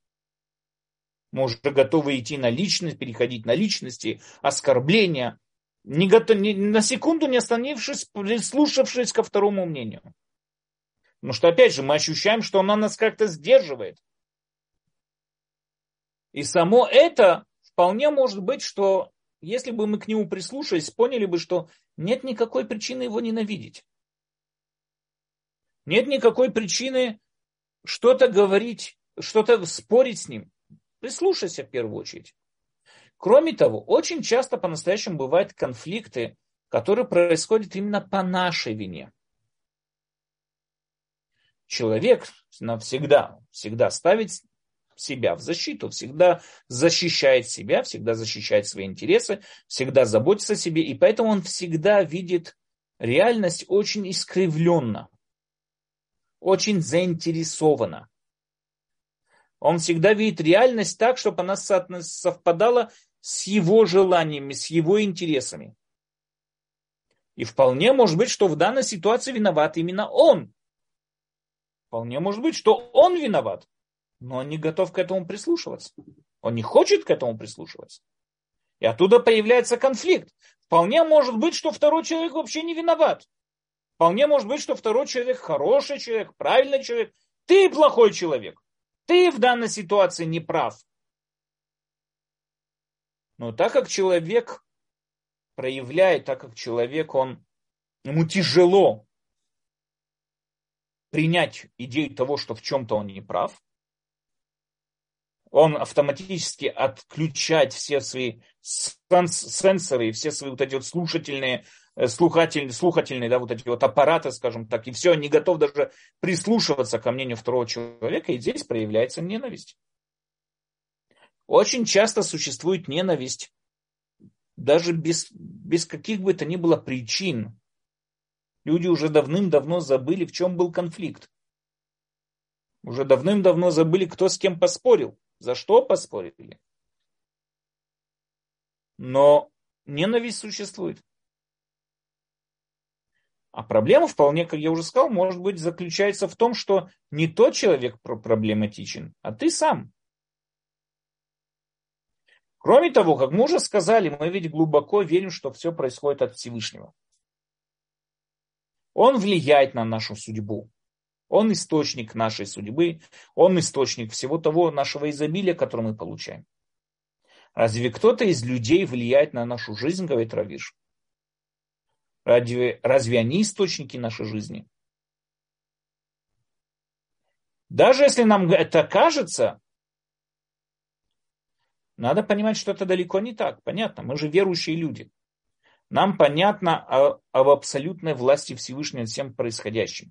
Мы уже готовы идти на личность, переходить на личности, оскорбления, не готов, не, на секунду не остановившись, прислушавшись ко второму мнению. Потому что, опять же, мы ощущаем, что она нас как-то сдерживает. И само это вполне может быть, что если бы мы к нему прислушались, поняли бы, что нет никакой причины его ненавидеть. Нет никакой причины что-то говорить, что-то спорить с ним. Прислушайся в первую очередь. Кроме того, очень часто по-настоящему бывают конфликты, которые происходят именно по нашей вине. Человек навсегда, всегда ставит себя в защиту, всегда защищает себя, всегда защищает свои интересы, всегда заботится о себе, и поэтому он всегда видит реальность очень искривленно, очень заинтересованно. Он всегда видит реальность так, чтобы она совпадала с его желаниями, с его интересами. И вполне может быть, что в данной ситуации виноват именно он. Вполне может быть, что он виноват. Но он не готов к этому прислушиваться. Он не хочет к этому прислушиваться. И оттуда появляется конфликт. Вполне может быть, что второй человек вообще не виноват. Вполне может быть, что второй человек хороший человек, правильный человек. Ты плохой человек. Ты в данной ситуации не прав. Но так как человек проявляет, так как человек, он, ему тяжело принять идею того, что в чем-то он не прав, он автоматически отключает все свои сенсоры и все свои вот эти вот слушательные, слухательные, слухательные, да, вот эти вот аппараты, скажем так, и все, не готов даже прислушиваться ко мнению второго человека, и здесь проявляется ненависть. Очень часто существует ненависть, даже без, без каких бы то ни было причин. Люди уже давным-давно забыли, в чем был конфликт. Уже давным-давно забыли, кто с кем поспорил, за что поспорили. Но ненависть существует. А проблема вполне, как я уже сказал, может быть, заключается в том, что не тот человек проблематичен, а ты сам. Кроме того, как мы уже сказали, мы ведь глубоко верим, что все происходит от Всевышнего. Он влияет на нашу судьбу. Он источник нашей судьбы. Он источник всего того нашего изобилия, которое мы получаем. Разве кто-то из людей влияет на нашу жизнь, говорит Равиш? Разве, разве они источники нашей жизни? Даже если нам это кажется... Надо понимать, что это далеко не так. Понятно, мы же верующие люди. Нам понятно о, об абсолютной власти Всевышнего над всем происходящим.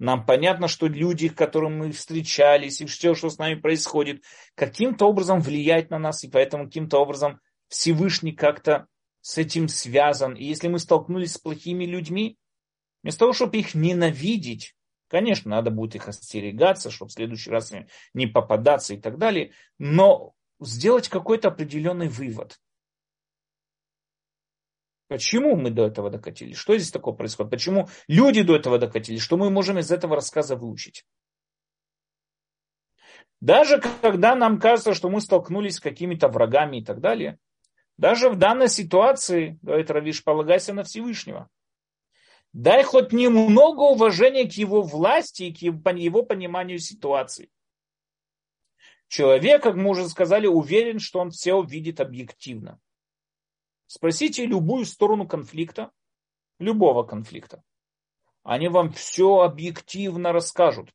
Нам понятно, что люди, с которыми мы встречались, и все, что с нами происходит, каким-то образом влияет на нас, и поэтому каким-то образом Всевышний как-то с этим связан. И если мы столкнулись с плохими людьми, вместо того, чтобы их ненавидеть, конечно, надо будет их остерегаться, чтобы в следующий раз не попадаться и так далее, но... сделать какой-то определенный вывод. Почему мы до этого докатились? Что здесь такое происходит? Почему люди до этого докатились? Что мы можем из этого рассказа выучить? Даже когда нам кажется, что мы столкнулись с какими-то врагами и так далее, даже в данной ситуации, говорит Равиш, полагайся на Всевышнего. Дай хоть немного уважения к его власти и к его пониманию ситуации. Человек, как мы уже сказали, уверен, что он все увидит объективно. Спросите любую сторону конфликта, любого конфликта. Они вам все объективно расскажут.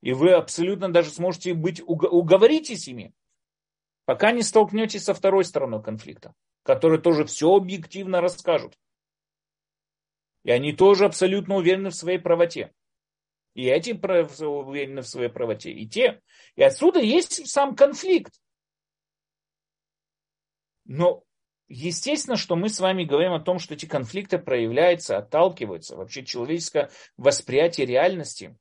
И вы абсолютно даже сможете быть, уговоритесь ими, пока не столкнетесь со второй стороной конфликта, которые тоже все объективно расскажут. И они тоже абсолютно уверены в своей правоте. И эти уверены в своей правоте, и те. И отсюда есть сам конфликт. Но естественно, что мы с вами говорим о том, что эти конфликты проявляются, отталкиваются. Вообще человеческое восприятие реальности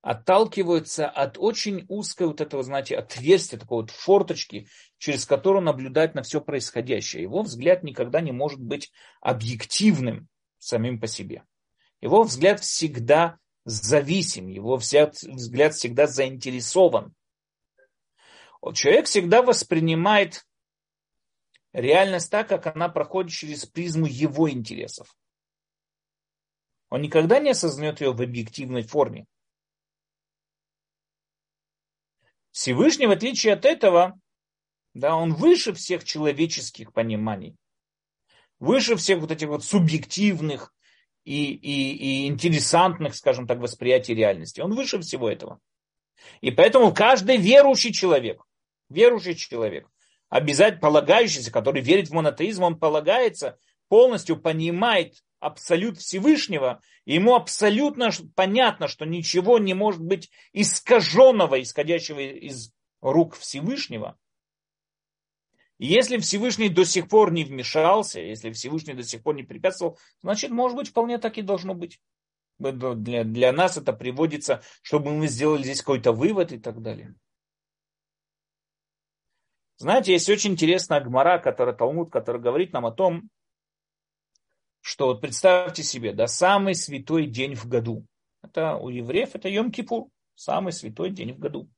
отталкиваются от очень узкой вот этого, знаете, отверстия, такой вот форточки, через которую наблюдать на все происходящее. Его взгляд никогда не может быть объективным самим по себе. Его взгляд всегда зависим, его взгляд всегда заинтересован. Человек всегда воспринимает реальность так, как она проходит через призму его интересов. Он никогда не осознает ее в объективной форме. Всевышний, в отличие от этого, да, он выше всех человеческих пониманий, выше всех вот этих вот субъективных, И, и, и интересантных, скажем так, восприятий реальности. Он выше всего этого. И поэтому каждый верующий человек, верующий человек, обязательно полагающийся, который верит в монотеизм, он полагается, полностью понимает абсолют Всевышнего, и ему абсолютно понятно, что ничего не может быть искаженного, исходящего из рук Всевышнего. Если Всевышний до сих пор не вмешался, если Всевышний до сих пор не препятствовал, значит, может быть, вполне так и должно быть. Для, для нас это приводится, чтобы мы сделали здесь какой-то вывод и так далее. Знаете, есть очень интересная гмара, которая Талмуд, которая говорит нам о том, что вот представьте себе, да, самый святой день в году. Это у евреев, это Йом-Кипур, самый святой день в году.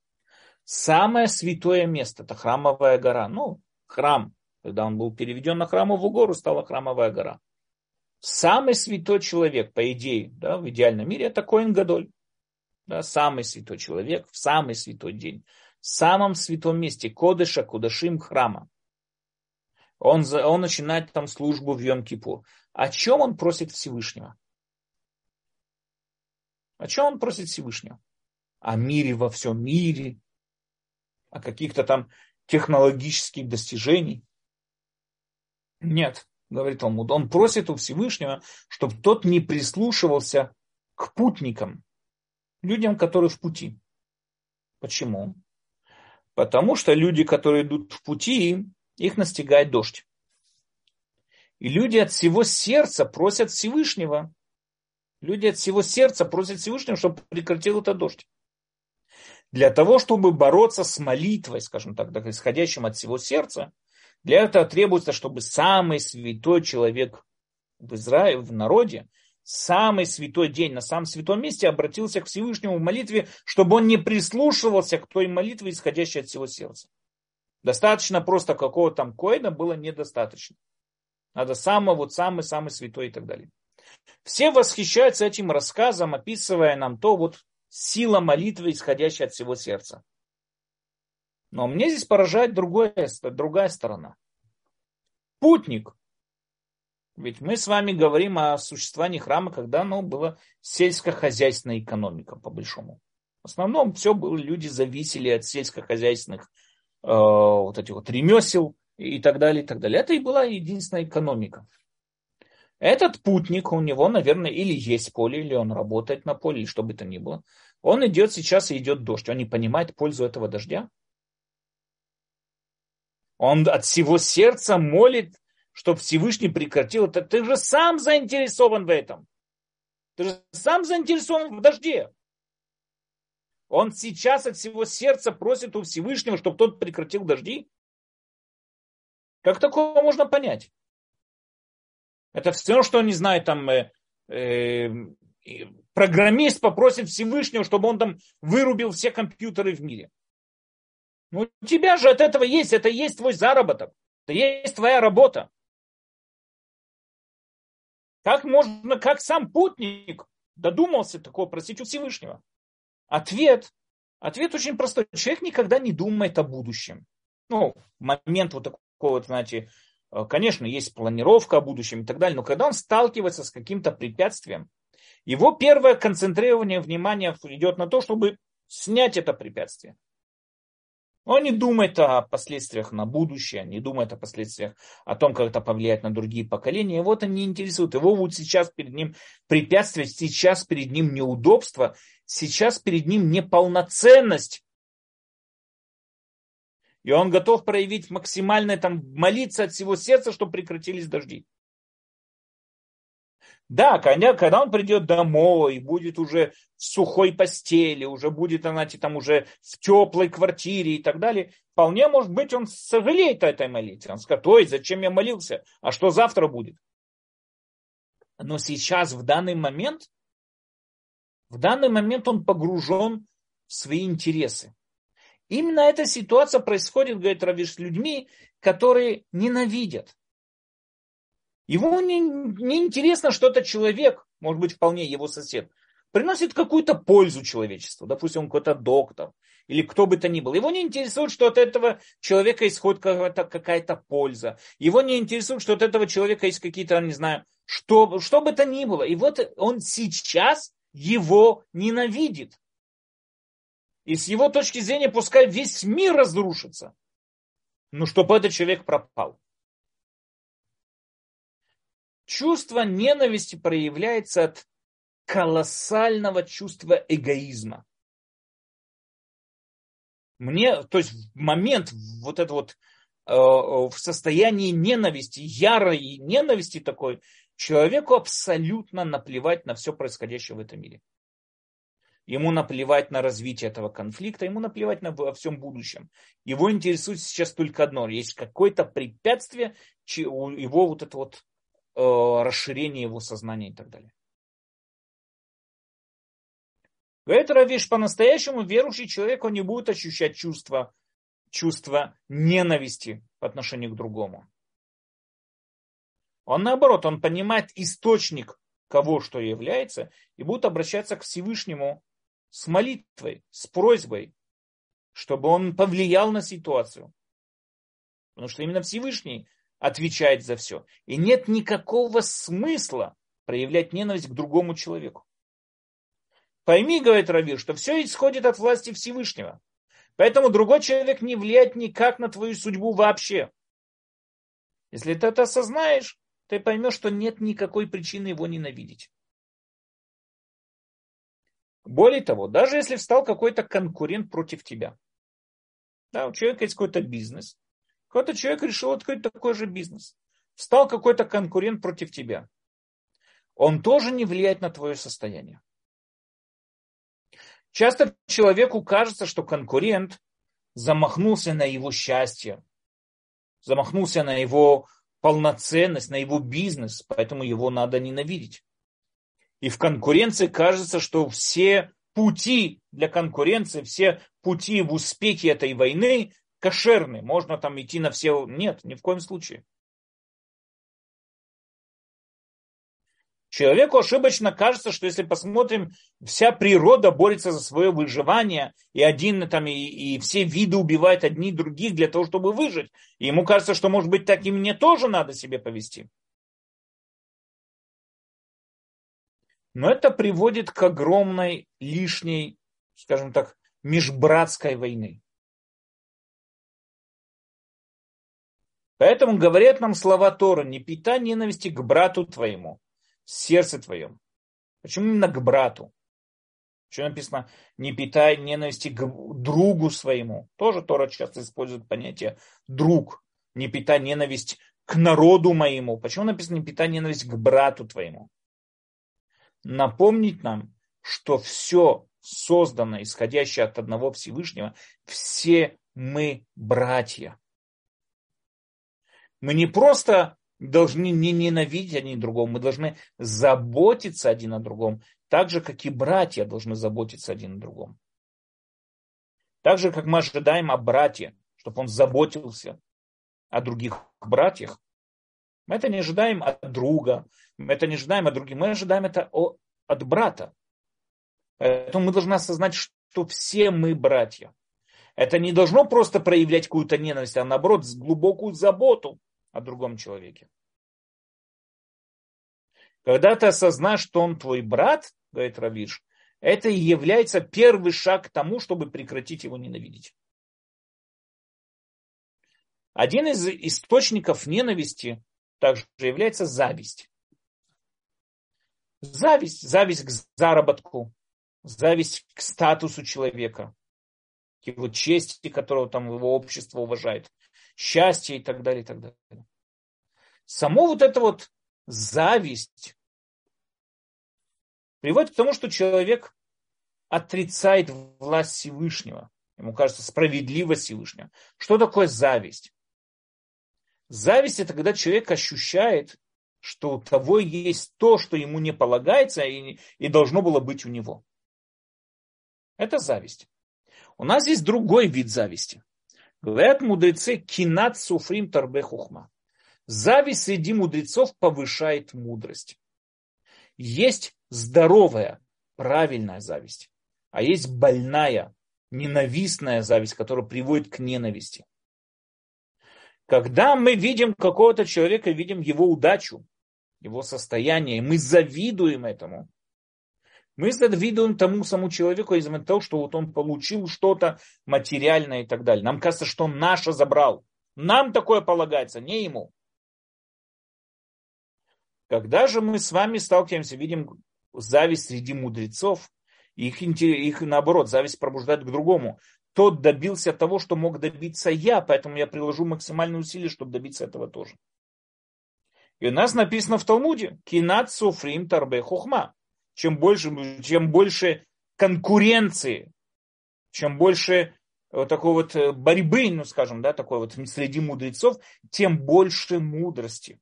Самое святое место, это храмовая гора, ну, храм, когда он был переведен на храмовую гору, стала храмовая гора. Самый святой человек, по идее, да, в идеальном мире, это Коэн Гадоль. Да, самый святой человек в самый святой день. В самом святом месте, Кодеша, Кудашим, храма. Он, он начинает там службу в Йом-Кипур. О чем он просит Всевышнего? О чем он просит Всевышнего? О мире во всем мире, о каких-то там технологических достижений. Нет, говорит Талмуд, он просит у Всевышнего, чтобы тот не прислушивался к путникам, людям, которые в пути. Почему? Потому что люди, которые идут в пути, их настигает дождь. И люди от всего сердца просят Всевышнего. Люди от всего сердца просят Всевышнего, чтобы прекратил этот дождь. Для того, чтобы бороться с молитвой, скажем так, исходящим от всего сердца, для этого требуется, чтобы самый святой человек в Израиле, в народе, самый святой день, на самом святом месте обратился к Всевышнему в молитве, чтобы он не прислушивался к той молитве, исходящей от всего сердца. Достаточно просто какого-то там коэна было недостаточно. Надо самый, вот самый-самый святой и так далее. Все восхищаются этим рассказом, описывая нам то, вот сила молитвы, исходящая от всего сердца. Но мне здесь поражает другое, другая сторона. Путник. Ведь мы с вами говорим о существовании храма, когда оно было сельскохозяйственная экономика, по большому. В основном все было, люди зависели от сельскохозяйственных э, вот этих вот ремесел и так далее, и так далее. Это и была единственная экономика. Этот путник, у него, наверное, или есть поле, или он работает на поле, или что бы то ни было. Он идет сейчас, и идет дождь. Он не понимает пользу этого дождя. Он от всего сердца молит, чтобы Всевышний прекратил это. Ты же сам заинтересован в этом. Ты же сам заинтересован в дожде. Он сейчас от всего сердца просит у Всевышнего, чтобы тот прекратил дожди. Как такого можно понять? Это все, что, не знаю, там э, э, программист попросит Всевышнего, чтобы он там вырубил все компьютеры в мире. Ну, у тебя же от этого есть, это есть твой заработок, это есть твоя работа. Как можно, как сам путник додумался такого просить у Всевышнего? Ответ, ответ очень простой. Человек никогда не думает о будущем. Ну, момент вот такого, знаете, конечно, есть планировка о будущем и так далее, но когда он сталкивается с каким-то препятствием, его первое концентрирование внимания идет на то, чтобы снять это препятствие. Он не думает о последствиях на будущее, не думает о последствиях, о том, как это повлияет на другие поколения. Его это не интересует. Его вот сейчас перед ним препятствие, сейчас перед ним неудобство, сейчас перед ним неполноценность. И он готов проявить максимальное, там, молиться от всего сердца, чтобы прекратились дожди. Да, когда он придет домой, будет уже в сухой постели, уже будет, знаете, там уже в теплой квартире и так далее, вполне может быть, он сожалеет о этой молитве. Он скажет: ой, зачем я молился, а что завтра будет? Но сейчас, в данный момент, в данный момент он погружен в свои интересы. Именно эта ситуация происходит, говорит Равиш, с людьми, которые ненавидят. Ему не, не интересно, что этот человек, может быть, вполне его сосед, приносит какую-то пользу человечеству. Допустим, он какой-то доктор или кто бы то ни был. Его не интересует, что от этого человека исходит какая-то, какая-то польза. Его не интересует, что от этого человека есть какие-то, не знаю, что, что бы то ни было. И вот он сейчас его ненавидит. И с его точки зрения, пускай весь мир разрушится, но чтобы этот человек пропал. Чувство ненависти проявляется от колоссального чувства эгоизма. Мне, то есть в момент вот это вот э, в состоянии ненависти, ярой ненависти такой, человеку абсолютно наплевать на все происходящее в этом мире. Ему наплевать на развитие этого конфликта, ему наплевать на во всем будущем. Его интересует сейчас только одно. Есть какое-то препятствие его вот это вот э, расширение его сознания и так далее. Говорит Равиш, по-настоящему верующий человек, он не будет ощущать чувство, чувство ненависти по отношению к другому. Он наоборот, он понимает источник кого что является, и будет обращаться к Всевышнему с молитвой, с просьбой, чтобы он повлиял на ситуацию. Потому что именно Всевышний отвечает за все. И нет никакого смысла проявлять ненависть к другому человеку. Пойми, говорит Равир, что все исходит от власти Всевышнего. Поэтому другой человек не влияет никак на твою судьбу вообще. Если ты это осознаешь, ты поймешь, что нет никакой причины его ненавидеть. Более того, даже если встал какой-то конкурент против тебя, Да, у человека есть какой-то бизнес. Какой-то человек решил открыть такой же бизнес. Встал какой-то конкурент против тебя. Он тоже не влияет на твое состояние. Часто человеку кажется, что конкурент замахнулся на его счастье, замахнулся на его полноценность, на его бизнес, поэтому его надо ненавидеть. И в конкуренции кажется, что все пути для конкуренции, все пути в успехе этой войны кошерны. Можно там идти на все... Нет, ни в коем случае. Человеку ошибочно кажется, что если посмотрим, вся природа борется за свое выживание, и один там, и, и все виды убивают одни других для того, чтобы выжить. И ему кажется, что, может быть, так и мне тоже надо себе повести. Но это приводит к огромной лишней, скажем так, межбратской войне. Поэтому говорят нам слова Торы: не питай ненависти к брату твоему, сердце твоем. Почему именно к брату? Почему написано не питай ненависти к другу своему? Тоже Тора часто использует понятие друг. Не питай ненависть к народу моему. Почему написано не питай ненависть к брату твоему? Напомнить нам, что все создано, исходящее от одного Всевышнего, все мы братья. Мы не просто должны не ненавидеть один другого, мы должны заботиться один о другом, так же, как и братья должны заботиться один о другом. Так же, как мы ожидаем о брате, чтобы он заботился о других братьях, мы это не ожидаем от друга, мы это не ожидаем от других, мы ожидаем это от брата. Поэтому мы должны осознать, что все мы братья. Это не должно просто проявлять какую-то ненависть, а наоборот, глубокую заботу о другом человеке. Когда ты осознаешь, что он твой брат, говорит Равиш, это и является первый шаг к тому, чтобы прекратить его ненавидеть. Один из источников ненависти также является зависть. Зависть, зависть к заработку, зависть к статусу человека, к его чести, которого там его общество уважает, счастье и так далее, и так далее. Само вот это вот зависть приводит к тому, что человек отрицает власть Всевышнего. Ему кажется, справедливость Всевышнего. Что такое зависть? Зависть – это когда человек ощущает, что у того есть то, что ему не полагается и, и должно было быть у него. Это зависть. У нас есть другой вид зависти. Говорят мудрецы, кинат суфрим тарбе хухма. Зависть среди мудрецов повышает мудрость. Есть здоровая, правильная зависть, а есть больная, ненавистная зависть, которая приводит к ненависти. Когда мы видим какого-то человека, видим его удачу, его состояние, и мы завидуем этому, мы завидуем тому самому человеку из-за того, что вот он получил что-то материальное и так далее. Нам кажется, что он наше забрал. Нам такое полагается, не ему. Когда же мы с вами сталкиваемся, видим зависть среди мудрецов, их, их наоборот, зависть пробуждает к другому. Тот добился того, что мог добиться я, поэтому я приложу максимальные усилия, чтобы добиться этого тоже. И у нас написано в Талмуде: «Кинат суфрим тарбе хухма». Чем больше, чем больше конкуренции, чем больше вот такой вот борьбы, ну скажем, да, такой вот среди мудрецов, тем больше мудрости.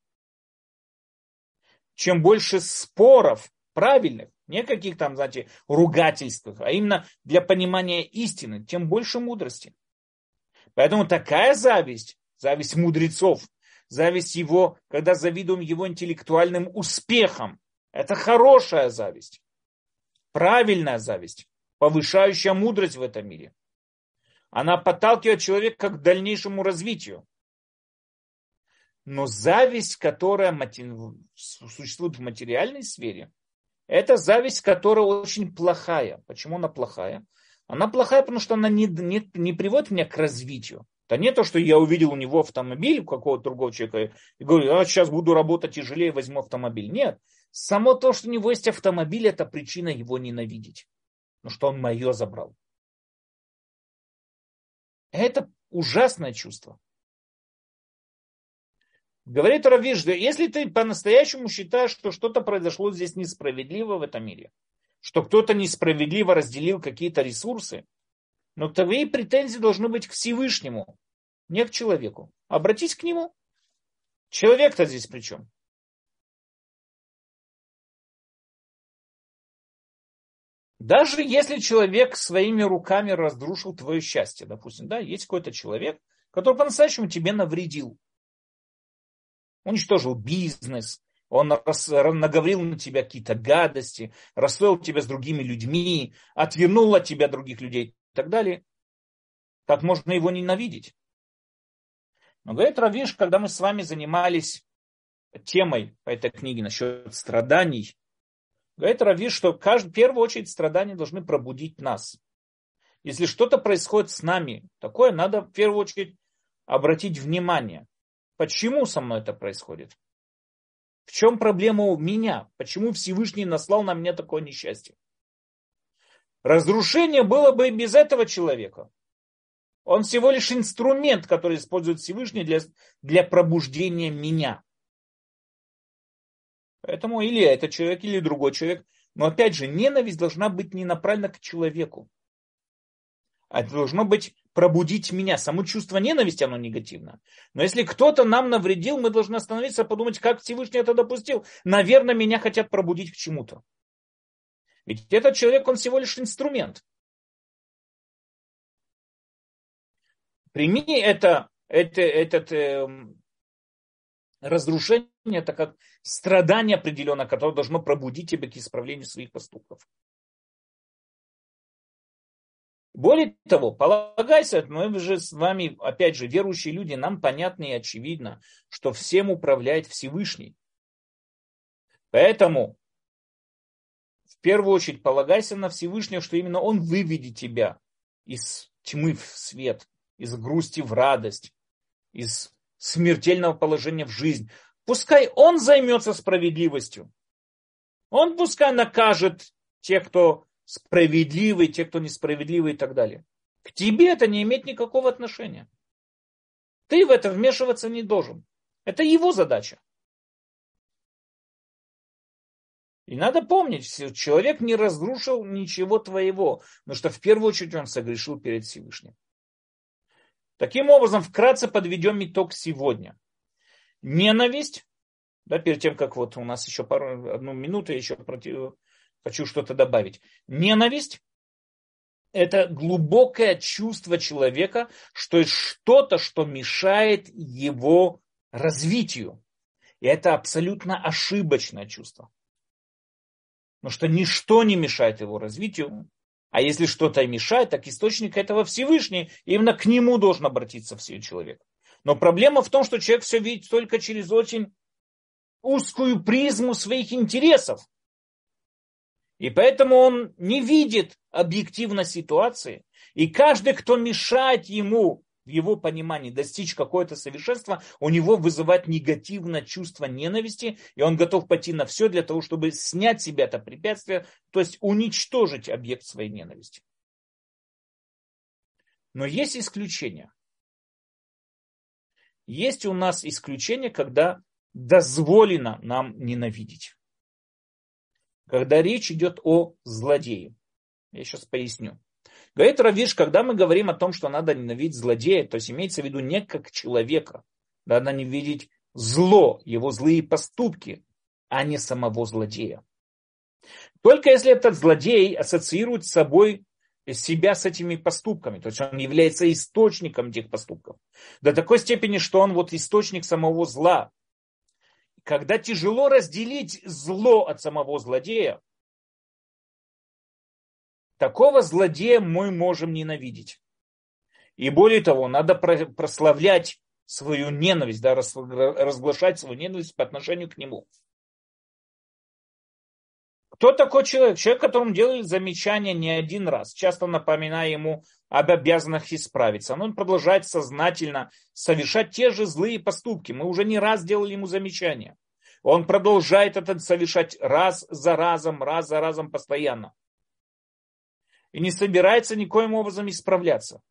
Чем больше споров правильных, не каких там, знаете, ругательств, а именно для понимания истины, тем больше мудрости. Поэтому такая зависть, зависть мудрецов, зависть его, когда завидуем его интеллектуальным успехам, это хорошая зависть, правильная зависть, повышающая мудрость в этом мире. Она подталкивает человека к дальнейшему развитию. Но зависть, которая существует в материальной сфере, это зависть, которая очень плохая. Почему она плохая? Она плохая, потому что она не, не, не приводит меня к развитию. Это не то, что я увидел у него автомобиль, у какого-то другого человека, и говорю, а сейчас буду работать тяжелее, возьму автомобиль. Нет. Само то, что у него есть автомобиль, это причина его ненавидеть. Ну что он мое забрал. Это ужасное чувство. Говорит Равиш, если ты по-настоящему считаешь, что что-то произошло здесь несправедливо в этом мире, что кто-то несправедливо разделил какие-то ресурсы, но твои претензии должны быть к Всевышнему, не к человеку. Обратись к нему. Человек-то здесь при чем? Даже если человек своими руками разрушил твое счастье, допустим, да, есть какой-то человек, который по-настоящему тебе навредил. Уничтожил бизнес, он наговорил на тебя какие-то гадости, расстроил тебя с другими людьми, отвернул от тебя других людей и так далее. Так можно его ненавидеть. Но говорит Равиш, когда мы с вами занимались темой по этой книге насчет страданий, говорит Равиш, что в первую очередь страдания должны пробудить нас. Если что-то происходит с нами, такое надо в первую очередь обратить внимание. Почему со мной это происходит? В чем проблема у меня? Почему Всевышний наслал на меня такое несчастье? Разрушение было бы и без этого человека. Он всего лишь инструмент, который использует Всевышний для, для пробуждения меня. Поэтому или этот человек, или другой человек. Но опять же, ненависть должна быть не направлена к человеку. А это должно быть пробудить меня. Само чувство ненависти, оно негативно. Но если кто-то нам навредил, мы должны остановиться и подумать, как Всевышний это допустил. Наверное, меня хотят пробудить к чему-то. Ведь этот человек, он всего лишь инструмент. Прими это, это, это э, разрушение, это как страдание определенное, которое должно пробудить тебя к исправлению своих поступков. Более того, полагайся, мы же с вами, опять же, верующие люди, нам понятно и очевидно, что всем управляет Всевышний. Поэтому, в первую очередь, полагайся на Всевышнего, что именно Он выведет тебя из тьмы в свет, из грусти в радость, из смертельного положения в жизнь. Пускай Он займется справедливостью. Он пускай накажет тех, кто справедливый, те, кто несправедливый и так далее. К тебе это не имеет никакого отношения. Ты в это вмешиваться не должен. Это его задача. И надо помнить, человек не разрушил ничего твоего, потому что в первую очередь он согрешил перед Всевышним. Таким образом, вкратце подведем итог сегодня. Ненависть, да, перед тем, как вот у нас еще пару, одну минуту, я еще против... Хочу что-то добавить. Ненависть – это глубокое чувство человека, что есть что-то, что мешает его развитию. И это абсолютно ошибочное чувство. Потому что ничто не мешает его развитию. А если что-то мешает, так источник этого Всевышний. И именно к нему должен обратиться все человек. Но проблема в том, что человек все видит только через очень узкую призму своих интересов. И поэтому он не видит объективной ситуации. И каждый, кто мешает ему, в его понимании, достичь какое-то совершенства, у него вызывает негативное чувство ненависти. И он готов пойти на все для того, чтобы снять с себя это препятствие, то есть уничтожить объект своей ненависти. Но есть исключения. Есть у нас исключения, когда дозволено нам ненавидеть. Когда речь идет о злодее. Я сейчас поясню. Говорит Равиш, когда мы говорим о том, что надо ненавидеть злодея, то есть имеется в виду не как человека. Надо ненавидеть зло, его злые поступки, а не самого злодея. Только если этот злодей ассоциирует с собой себя с этими поступками, то есть он является источником этих поступков. До такой степени, что он вот источник самого зла. Когда тяжело разделить зло от самого злодея, такого злодея мы можем ненавидеть. И более того, надо прославлять свою ненависть, да, разглашать свою ненависть по отношению к нему. Кто такой человек? Человек, которому делают замечания не один раз, часто напоминая ему об обязанности исправиться. Но он продолжает сознательно совершать те же злые поступки. Мы уже не раз делали ему замечания. Он продолжает это совершать раз за разом, раз за разом постоянно. И не собирается никоим образом исправляться.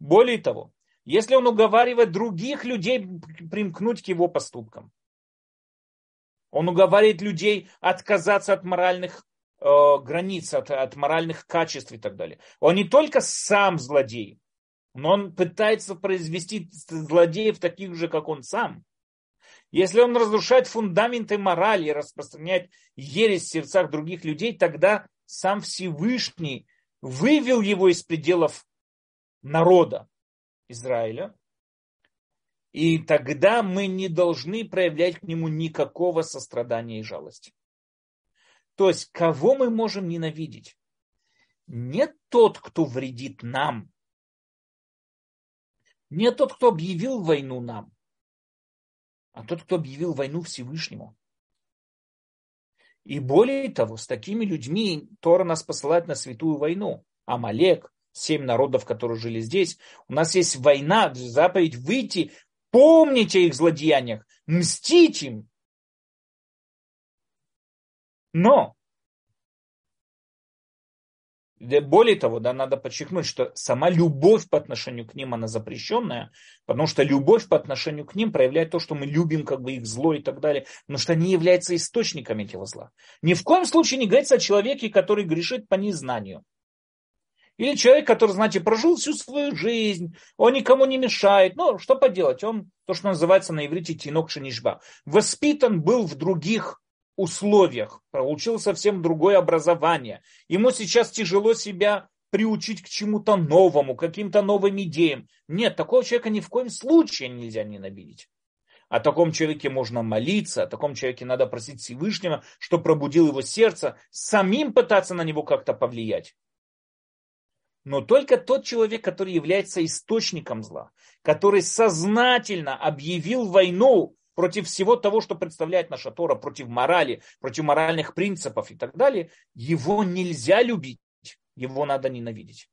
Более того, если он уговаривает других людей примкнуть к его поступкам, он уговаривает людей отказаться от моральных э, границ, от, от моральных качеств и так далее. Он не только сам злодей, но он пытается произвести злодеев таких же, как он сам. Если он разрушает фундаменты морали и распространяет ересь в сердцах других людей, тогда сам Всевышний вывел его из пределов народа Израиля. И тогда мы не должны проявлять к нему никакого сострадания и жалости. То есть, кого мы можем ненавидеть? Не тот, кто вредит нам. Не тот, кто объявил войну нам. А тот, кто объявил войну Всевышнему. И более того, с такими людьми Тора нас посылает на святую войну. Амалек, семь народов, которые жили здесь. У нас есть война, заповедь выйти, помнить о их злодеяниях, мстить им. Но, более того, да, надо подчеркнуть, что сама любовь по отношению к ним, она запрещенная, потому что любовь по отношению к ним проявляет то, что мы любим как бы их зло и так далее, потому что они являются источниками этого зла. Ни в коем случае не говорится о человеке, который грешит по незнанию. Или человек, который, знаете, прожил всю свою жизнь, он никому не мешает. Ну, что поделать? Он, то, что называется на иврите тинок шенишба, воспитан был в других условиях, получил совсем другое образование. Ему сейчас тяжело себя приучить к чему-то новому, к каким-то новым идеям. Нет, такого человека ни в коем случае нельзя ненавидеть. О таком человеке можно молиться, о таком человеке надо просить Всевышнего, что пробудил его сердце, самим пытаться на него как-то повлиять. Но только тот человек, который является источником зла, который сознательно объявил войну против всего того, что представляет наша Тора, против морали, против моральных принципов и так далее, его нельзя любить, его надо ненавидеть.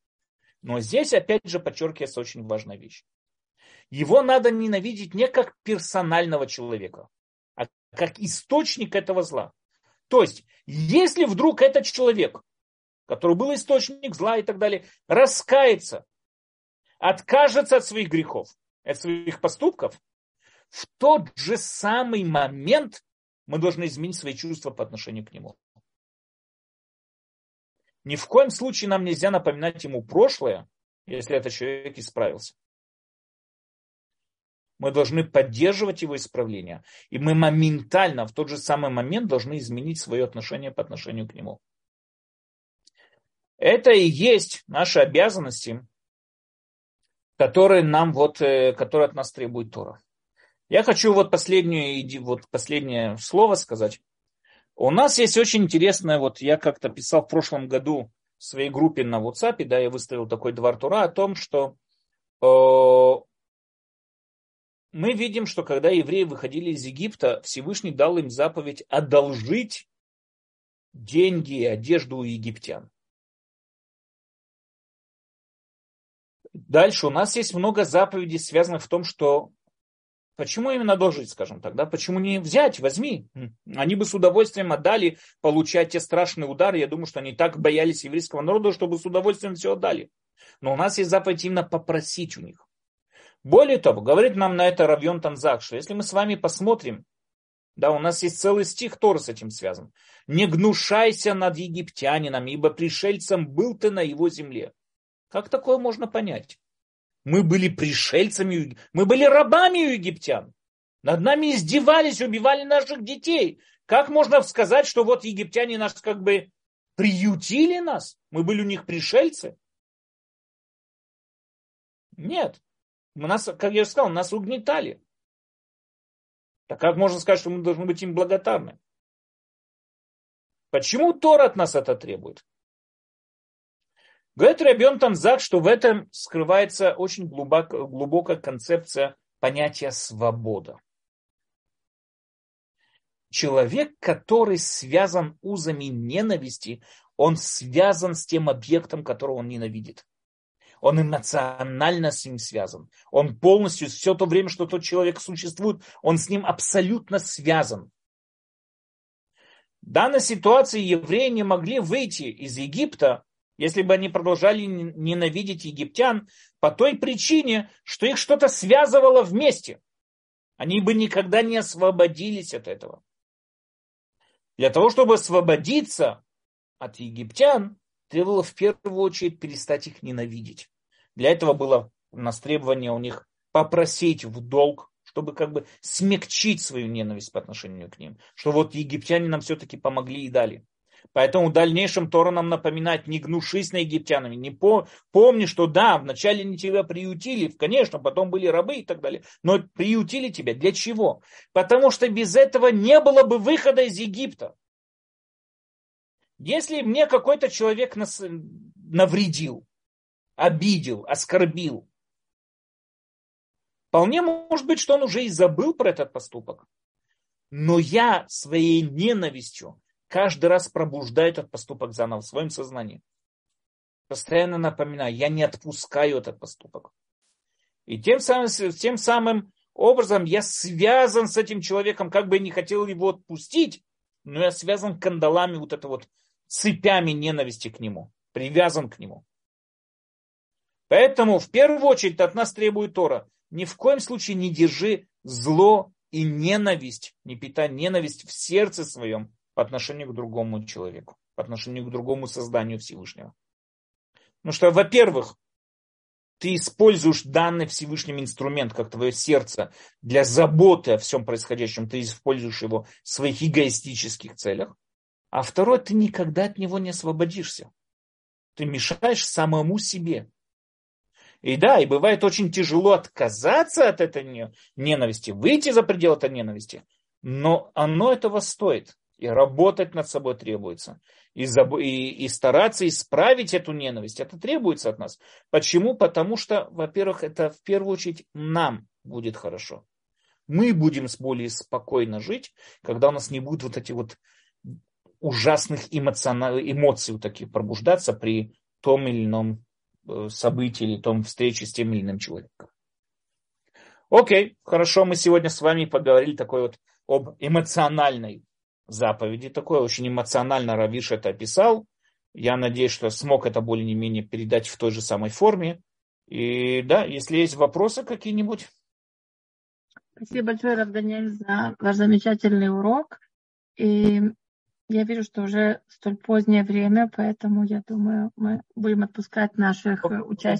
Но здесь, опять же, подчеркивается очень важная вещь. Его надо ненавидеть не как персонального человека, а как источник этого зла. То есть, если вдруг этот человек, который был источник зла и так далее, раскается, откажется от своих грехов, от своих поступков, в тот же самый момент мы должны изменить свои чувства по отношению к нему. Ни в коем случае нам нельзя напоминать ему прошлое, если этот человек исправился. Мы должны поддерживать его исправление. И мы моментально, в тот же самый момент, должны изменить свое отношение по отношению к нему. Это и есть наши обязанности, которые, нам вот, которые от нас требует Тора. Я хочу вот последнее, вот последнее слово сказать. У нас есть очень интересное, вот я как-то писал в прошлом году в своей группе на WhatsApp, да, я выставил такой двор Тора о том, что э, мы видим, что когда евреи выходили из Египта, Всевышний дал им заповедь одолжить деньги и одежду у египтян. Дальше у нас есть много заповедей, связанных в том, что почему именно одолжить, скажем так, да? Почему не взять, возьми? Они бы с удовольствием отдали, получая те страшные удары. Я думаю, что они так боялись еврейского народа, чтобы с удовольствием все отдали. Но у нас есть заповедь именно попросить у них. Более того, говорит нам на это Равьон Танзакш, что если мы с вами посмотрим, да, у нас есть целый стих Торы с этим связан. «Не гнушайся над египтянином, ибо пришельцем был ты на его земле». Как такое можно понять? Мы были пришельцами, мы были рабами у египтян. Над нами издевались, убивали наших детей. Как можно сказать, что вот египтяне нас как бы приютили нас? Мы были у них пришельцы? Нет. Мы нас, как я уже сказал, нас угнетали. Так как можно сказать, что мы должны быть им благодарны? Почему Тора от нас это требует? Говорит Равьон Танзакш, что в этом скрывается очень глубок, глубокая концепция понятия свобода. Человек, который связан узами ненависти, он связан с тем объектом, которого он ненавидит. Он эмоционально с ним связан. Он полностью, все то время, что тот человек существует, он с ним абсолютно связан. В данной ситуации евреи не могли выйти из Египта, если бы они продолжали ненавидеть египтян по той причине, что их что-то связывало вместе, они бы никогда не освободились от этого. Для того, чтобы освободиться от египтян, требовало в первую очередь перестать их ненавидеть. Для этого было у нас требование у них попросить в долг, чтобы как бы смягчить свою ненависть по отношению к ним, что вот египтяне нам все-таки помогли и дали. Поэтому в дальнейшем Тора нам напоминает: не гнушись на египтянами, не по, помни, что да, вначале они тебя приютили, конечно, потом были рабы и так далее, но приютили тебя для чего? Потому что без этого не было бы выхода из Египта. Если мне какой-то человек нас, навредил, обидел, оскорбил, вполне может быть, что он уже и забыл про этот поступок, но я своей ненавистью каждый раз пробуждаю этот поступок заново в своем сознании. Постоянно напоминаю, я не отпускаю этот поступок. И тем самым, тем самым образом я связан с этим человеком, как бы я не хотел его отпустить, но я связан кандалами, вот это вот цепями ненависти к нему, привязан к нему. Поэтому в первую очередь от нас требует Тора: ни в коем случае не держи зло и ненависть, не питай ненависть в сердце своем по отношению к другому человеку, по отношению к другому созданию Всевышнего. Потому что, во-первых, ты используешь данный Всевышним инструмент, как твое сердце, для заботы о всем происходящем, ты используешь его в своих эгоистических целях. А второе, ты никогда от него не освободишься. Ты мешаешь самому себе. И да, и бывает очень тяжело отказаться от этой ненависти, выйти за пределы этой ненависти, но оно этого стоит. И работать над собой требуется. И, заб... и, и стараться исправить эту ненависть. Это требуется от нас. Почему? Потому что, во-первых, это в первую очередь нам будет хорошо. Мы будем более спокойно жить, когда у нас не будет вот этих вот ужасных эмоциональных эмоций вот таких пробуждаться при том или ином событии или том встрече с тем или иным человеком. Окей, хорошо, мы сегодня с вами поговорили такой вот об эмоциональной заповеди. Такое очень эмоционально Равиш это описал. Я надеюсь, что смог это более-менее передать в той же самой форме. И да, если есть вопросы какие-нибудь. Спасибо большое, Рав Даниэль, за ваш замечательный урок. И я вижу, что уже столь позднее время, поэтому я думаю, мы будем отпускать наших участников.